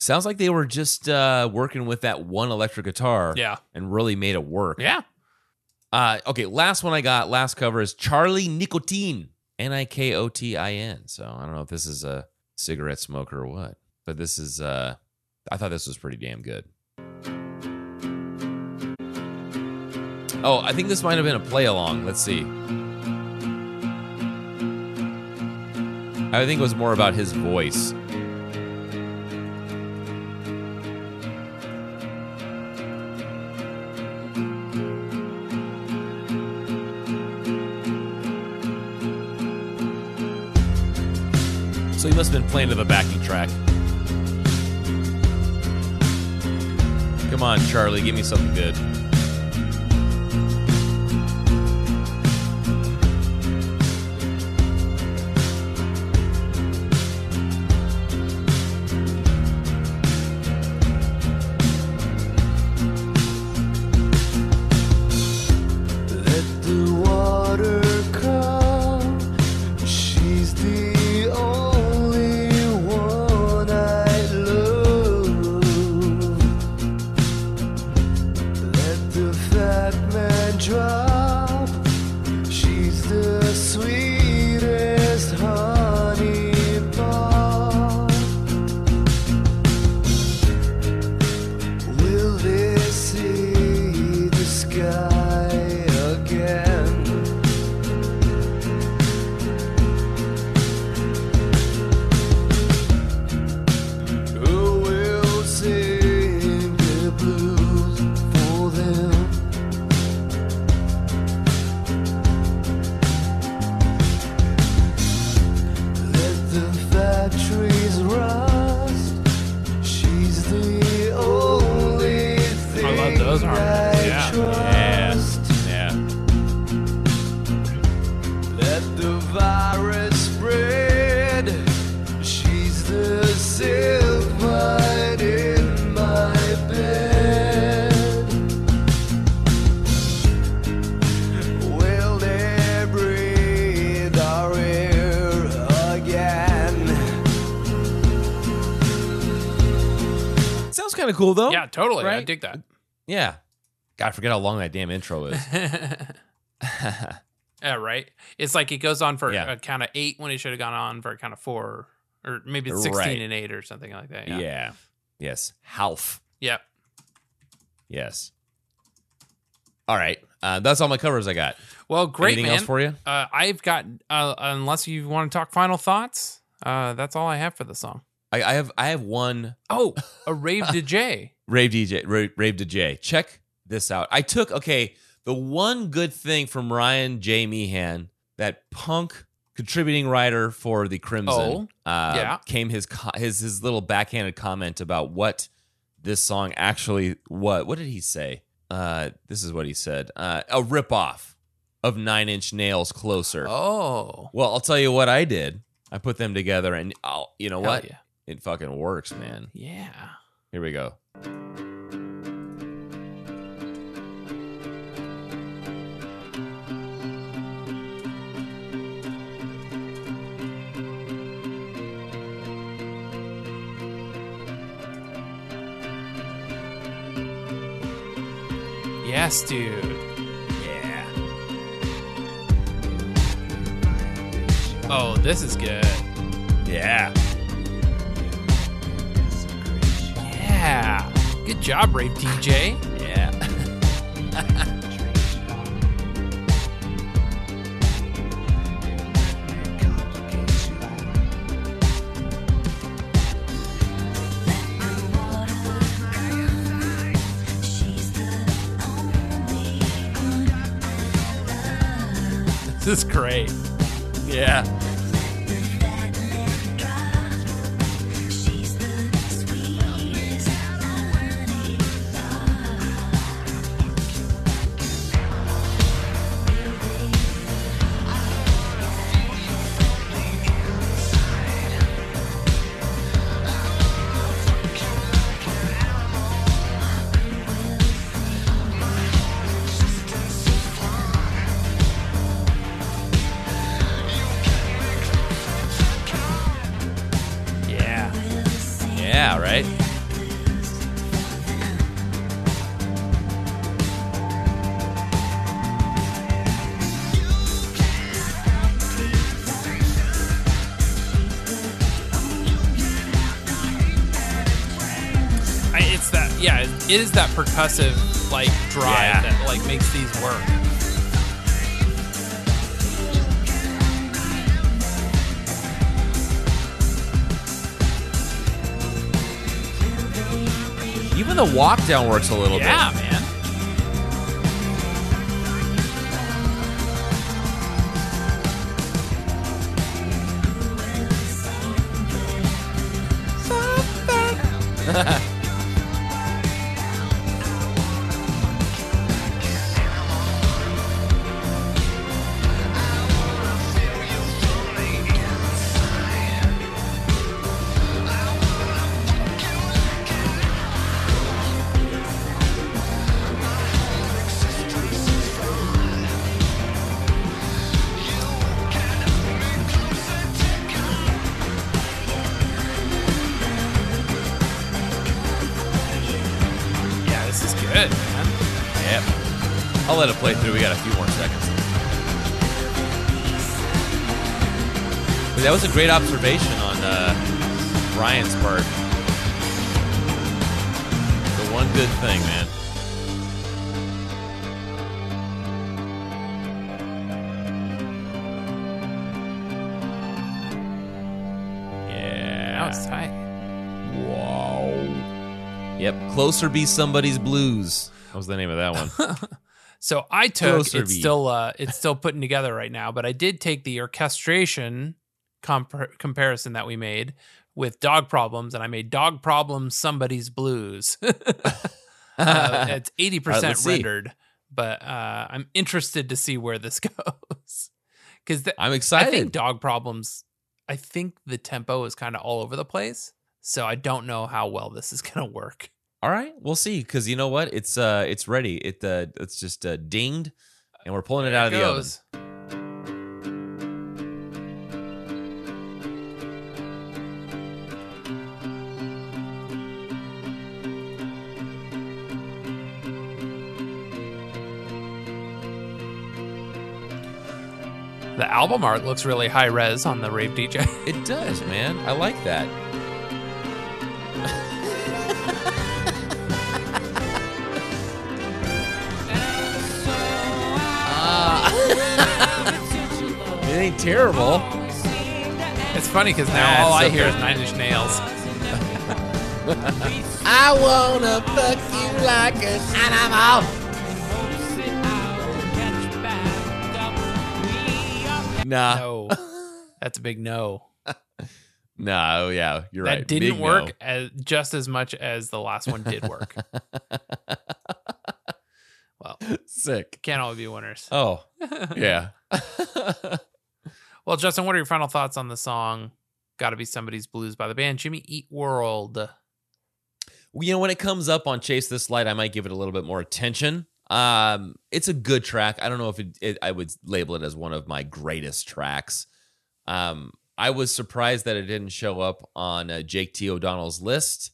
Sounds like they were just uh, working with that one electric guitar yeah. and really made it work. Yeah. Uh, okay, last one I got, last cover is Charlie Nicotine, N I K O T I N. So I don't know if this is a cigarette smoker or what, but this is, uh, I thought this was pretty damn good. Oh, I think this might have been a play along. Let's see. I think it was more about his voice. So he must have been playing to the backing track. Come on, Charlie, give me something good. Let the water drop. She's the sweetest honey bar. Will they see the sky again? Who will sing the blues for them? The factories rust. She's the only thing I love those harmonies. I yeah. trust. Yeah. Yeah. Let the virus spread. She's the silhouette in my bed. Will they breathe our air again? Sounds kind of cool, though. Yeah, totally. I Right? dig that. Yeah. God, I forget how long that damn intro is. Yeah, right. It's like it goes on for Yeah. a count of eight when it should have gone on for a count of four, or maybe it's sixteen Right. and eight or something like that. Yeah. Yeah. Yes. Half. Yep. Yes. All right. Uh, that's all my covers I got. Well, great, Anything man. else for you? Uh, I've got. Uh, unless you want to talk final thoughts, uh, that's all I have for the song. I, I have I have one Oh, a rave D J. Rave D J. Rave, rave D J. Check this out. I took okay the one good thing from Ryan J. Meehan, that punk contributing writer for the Crimson. Oh, uh, yeah. Came his co- his his little backhanded comment about what this song actually what what did he say? Uh, this is what he said: uh, a ripoff of Nine Inch Nails, Closer. Oh, Well, I'll tell you what I did. I put them together, and I'll, you know what? yeah. It fucking works, man. Yeah. Here we go. Yes, dude. Yeah. Oh, this is good. Yeah. Yeah. Good job, Rave D J. Yeah. This is great. Yeah. Yeah. Yeah, right? I, it's that, yeah, it is that percussive, like, drive Yeah. that, like, makes these work. Even the walk down works a little Yeah, bit. man. Yeah, this is good, man. Yep. I'll let it play through. We got a few more seconds. But that was a great observation on uh, Ryan's part. The one good thing, man. Yep, Closer Be Somebody's Blues. That was the name of that one. So I took, Closer it's be. still uh, it's still putting together right now, but I did take the orchestration comp- comparison that we made with Dog Problems, and I made Dog Problems Somebody's Blues. uh, it's eighty percent right, rendered, see. but uh, I'm interested to see where this goes. Because I'm excited. I think Dog Problems, I think the tempo is kind of all over the place, so I don't know how well this is going to work. All right, we'll see, because you know what? It's uh, it's ready. It uh, it's just uh, dinged, and we're pulling it there out it of goes. the oven. The album art looks really high res on the Rave D J. It does, man. I like that. It ain't terrible. It's funny because now all I hear is Nine Inch Nails. I wanna fuck you like an animal. Nah. No. That's a big no. No, yeah, you're that right. That didn't big work no. as, just as much as the last one did work. Well, sick. Can't all be winners. Oh, yeah. Well, Justin, what are your final thoughts on the song Gotta Be Somebody's Blues by the band Jimmy Eat World? Well, you know, when it comes up on Chase This Light, I might give it a little bit more attention. Um, it's a good track. I don't know if it, it, I would label it as one of my greatest tracks. Um, I was surprised that it didn't show up on uh, Jake T. O'Donnell's list.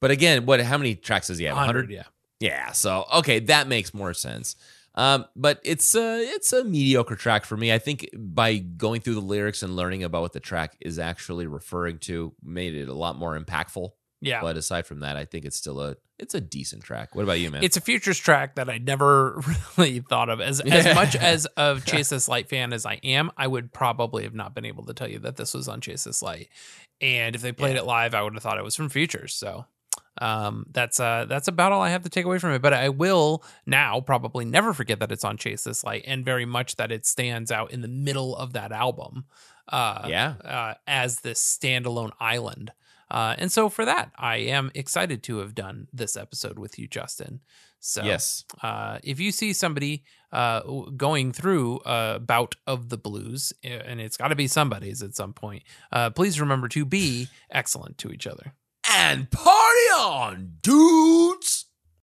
But again, what? How many tracks does he have? one hundred, yeah. Yeah, so, okay, that makes more sense. Um, but it's a, it's a mediocre track for me. I think by going through the lyrics and learning about what the track is actually referring to made it a lot more impactful. Yeah. But aside from that, I think it's still a it's a decent track. What about you, man? It's a Futures track that I never really thought of. As yeah. as much as of Chase This Light fan as I am, I would probably have not been able to tell you that this was on Chase This Light. And if they played yeah. it live, I would have thought it was from Futures, so... Um, that's uh, that's about all I have to take away from it. But I will now probably never forget that it's on Chase This Light, and very much that it stands out in the middle of that album. Uh, yeah, uh, as this standalone island. Uh, and so for that, I am excited to have done this episode with you, Justin. So yes, uh, if you see somebody uh, going through a bout of the blues, and it's got to be somebody's at some point, uh, please remember to be excellent to each other. And party on, dude!